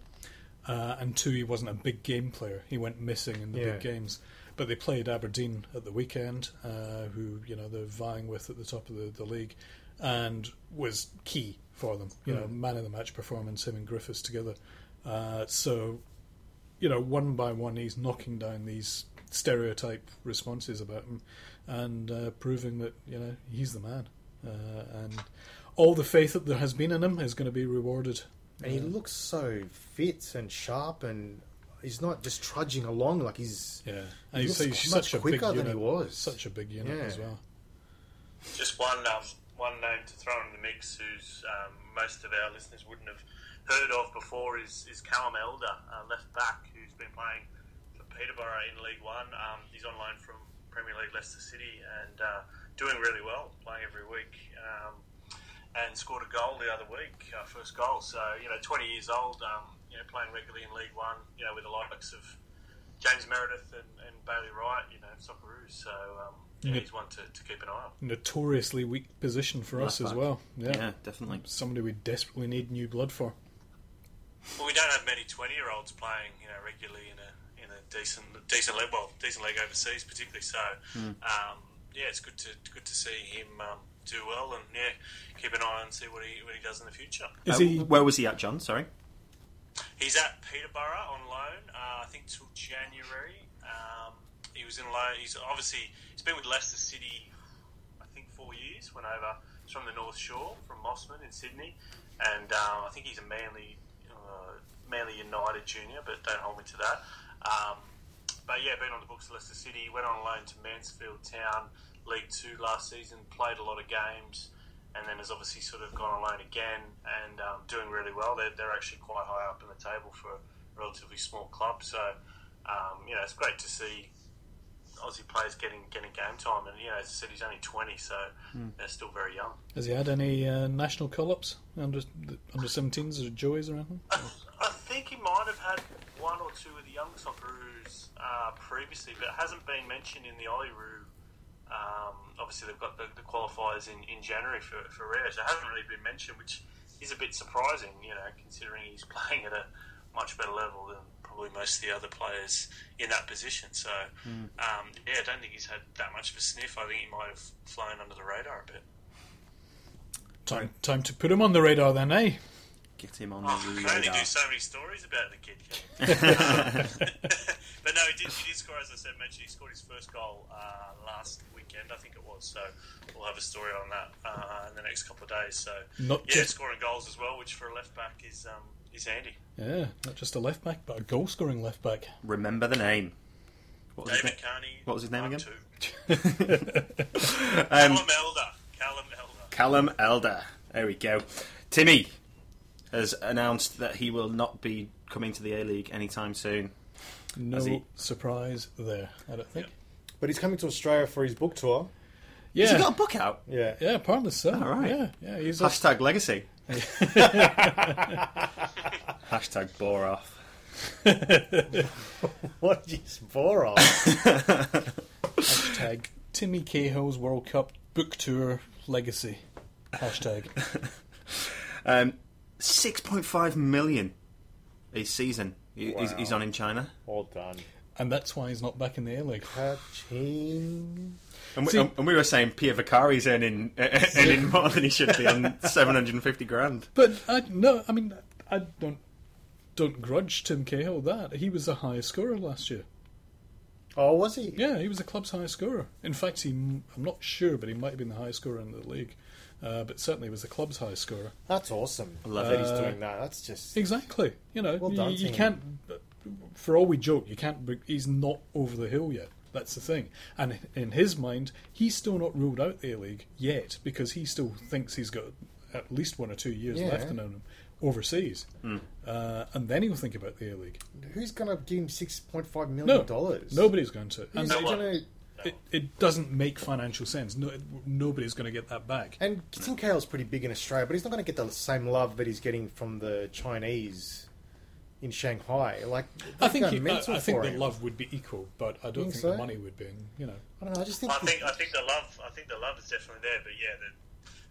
Uh, and two, he wasn't a big game player. He went missing in the yeah. big games. But they played Aberdeen at the weekend, uh, who you know they're vying with at the top of the, the league, and was key for them. You yeah. know, man of the match performance, him and Griffiths together. Uh, so, you know, one by one, he's knocking down these stereotype responses about him, and uh, proving that you know he's the man. Uh, and all the faith that there has been in him is going to be rewarded. And yeah. he looks so fit and sharp, and he's not just trudging along like he's. Yeah, and he he's, he's such much a quicker big unit, than he was. Such a big unit yeah. as well. Just one um, one name to throw in the mix, who's um, most of our listeners wouldn't have heard of before, is is Callum Elder, uh, left back, who's been playing for Peterborough in League One. Um, he's on loan from Premier League Leicester City and uh, doing really well, playing every week. Um, and scored a goal the other week, uh, first goal. So, you know, twenty years old, um, you know, playing regularly in League One, you know, with the likes of James Meredith and, and Bailey Wright, you know, Socceroos. So um, yeah, yeah. he's one to, to keep an eye on. Notoriously weak position for Life us back. as well. Yeah. yeah, definitely. Somebody we desperately need new blood for. Well, we don't have many twenty-year-olds playing, you know, regularly in a in a decent decent league, well, decent league overseas, particularly. So, mm. um, yeah, it's good to good to see him. Um, do well and yeah keep an eye on and see what he what he does in the future. Is he, where was he at, John? Sorry, he's at Peterborough on loan uh, I think till January. um, he was in loan. He's obviously he's been with Leicester City I think four years. Went over from the North Shore from Mossman in Sydney, and uh, I think he's a Manly uh, Manly United junior, but don't hold me to that. um, but yeah been on the books of Leicester City, went on loan to Mansfield Town League Two last season, played a lot of games, and then has obviously sort of gone alone again and um, doing really well. They're, they're actually quite high up in the table for a relatively small club. So, um, you know, it's great to see Aussie players getting getting game time. And, you know, as I said, he's only twenty, so mm. they're still very young. Has he had any uh, national call-ups under under seventeens or joys or anything? I, th- I think he might have had one or two of the young Socceroos uh, previously, but it hasn't been mentioned in the Oliroo. Um, obviously they've got the, the qualifiers in, in January for, for Rare, so it hasn't really been mentioned, which is a bit surprising, you know, considering he's playing at a much better level than probably most of the other players in that position. So, mm. um, yeah, I don't think he's had that much of a sniff. I think he might have flown under the radar a bit. Time time to put him on the radar then, eh? Get him on oh, the radar. I can only do so many stories about the kid. But no, he did, he did score, as I said, mentioned. He scored his first goal uh, last weekend, I think it was. So we'll have a story on that uh, in the next couple of days. So not yeah, just... scoring goals as well, which for a left back is um, is handy. Yeah, not just a left back, but a goal scoring left back. Remember the name. What was David Carney. What was his name again? um, Callum Elder. Callum Elder. Callum Elder. There we go. Timmy has announced that he will not be coming to the A-League anytime soon. No he... surprise there, I don't think. Yep. But he's coming to Australia for his book tour. Yeah. Has he got a book out? Yeah. Yeah, apparently so. All right. Yeah, yeah. He's Hashtag off. Legacy. Hashtag bore off. What did you bore off? Hashtag Timmy Cahill's World Cup book tour legacy. Hashtag. um, six point five million a season. He, wow. he's, he's on in China. Well done. And that's why he's not back in the A-League. And we, See, and we were saying Pierre Vicari's earning, earning more than he should be on seven hundred fifty grand. But, I, no, I mean, I don't don't grudge Tim Cahill that. He was the highest scorer last year. Oh, was he? Yeah, he was the club's highest scorer. In fact, he I'm not sure, but he might have been the highest scorer in the league. Uh, but certainly was the club's highest scorer. That's awesome. I love uh, that he's doing that. That's just... Exactly. You know, well done, you, you can't... For all we joke, you can't. He's not over the hill yet. That's the thing. And in his mind, he's still not ruled out the A-League yet because he still thinks he's got at least one or two years yeah. left in him overseas. Mm. Uh, and then he'll think about the A-League. Who's going to give him six point five million dollars? No, nobody's going to. And no gonna, it, it doesn't make financial sense. No, nobody's going to get that back. And Tim Cahill's pretty big in Australia, but he's not going to get the same love that he's getting from the Chinese... in Shanghai, like I think, you, I, I think the love would be equal, but I don't think, think so? the money would be. In, you know, I don't know. I just think. Well, I think I think the love. I think the love is definitely there, but yeah, the,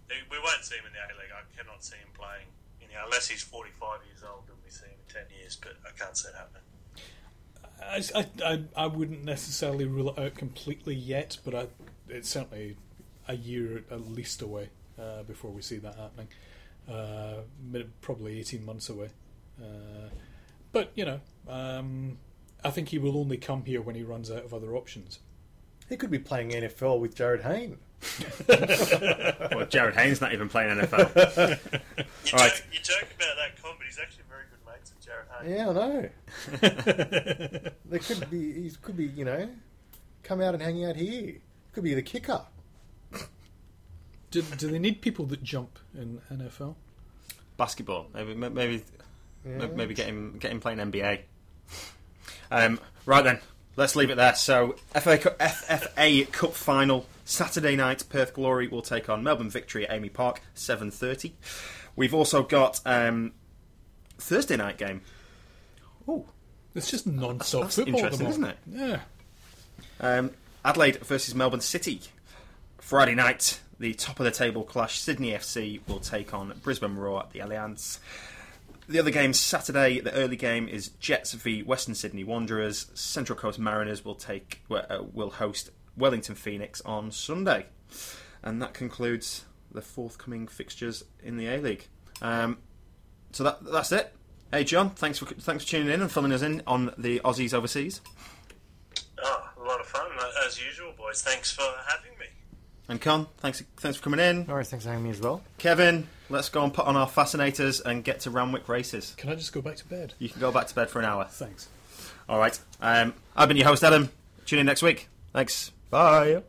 the, we won't see him in the A-League. I cannot see him playing, you know, unless he's forty-five years old and we see him in ten years. But I can't see it happening. I, I, I wouldn't necessarily rule it out completely yet, but I, it's certainly a year at least away uh, before we see that happening. Uh, probably eighteen months away. Uh, But, you know, um, I think he will only come here when he runs out of other options. He could be playing N F L with Jared Hayne. Well, Jared Hayne's not even playing N F L. you, All joke, right. you joke about that con, but he's actually very good mates with Jared Hayne. Yeah, I know. There could be, he could be, you know, come out and hang out here. Could be the kicker. Do, do they need people that jump in N F L? Basketball. Maybe... maybe Yeah. Maybe get him get him playing N B A. Um, right then, let's leave it there. So F F A Cup final Saturday night. Perth Glory will take on Melbourne Victory at Amy Park, seven thirty. We've also got um, Thursday night game. Oh, it's just non-stop that's, that's football, interesting, isn't it? Yeah. Um, Adelaide versus Melbourne City. Friday night, the top of the table clash. Sydney F C will take on Brisbane Roar at the Allianz. The other game Saturday, the early game, is Jets v Western Sydney Wanderers. Central Coast Mariners will take uh, will host Wellington Phoenix on Sunday, and that concludes the forthcoming fixtures in the A-League. Um, so that that's it. Hey John, thanks for thanks for tuning in and filling us in on the Aussies overseas. Oh, a lot of fun as usual, boys. Thanks for having me. And Con, thanks thanks for coming in. All right, thanks for having me as well. Kevin, let's go and put on our fascinators and get to Randwick races. Can I just go back to bed? You can go back to bed for an hour. Thanks. All right. Um, I've been your host, Adam. Tune in next week. Thanks. Bye.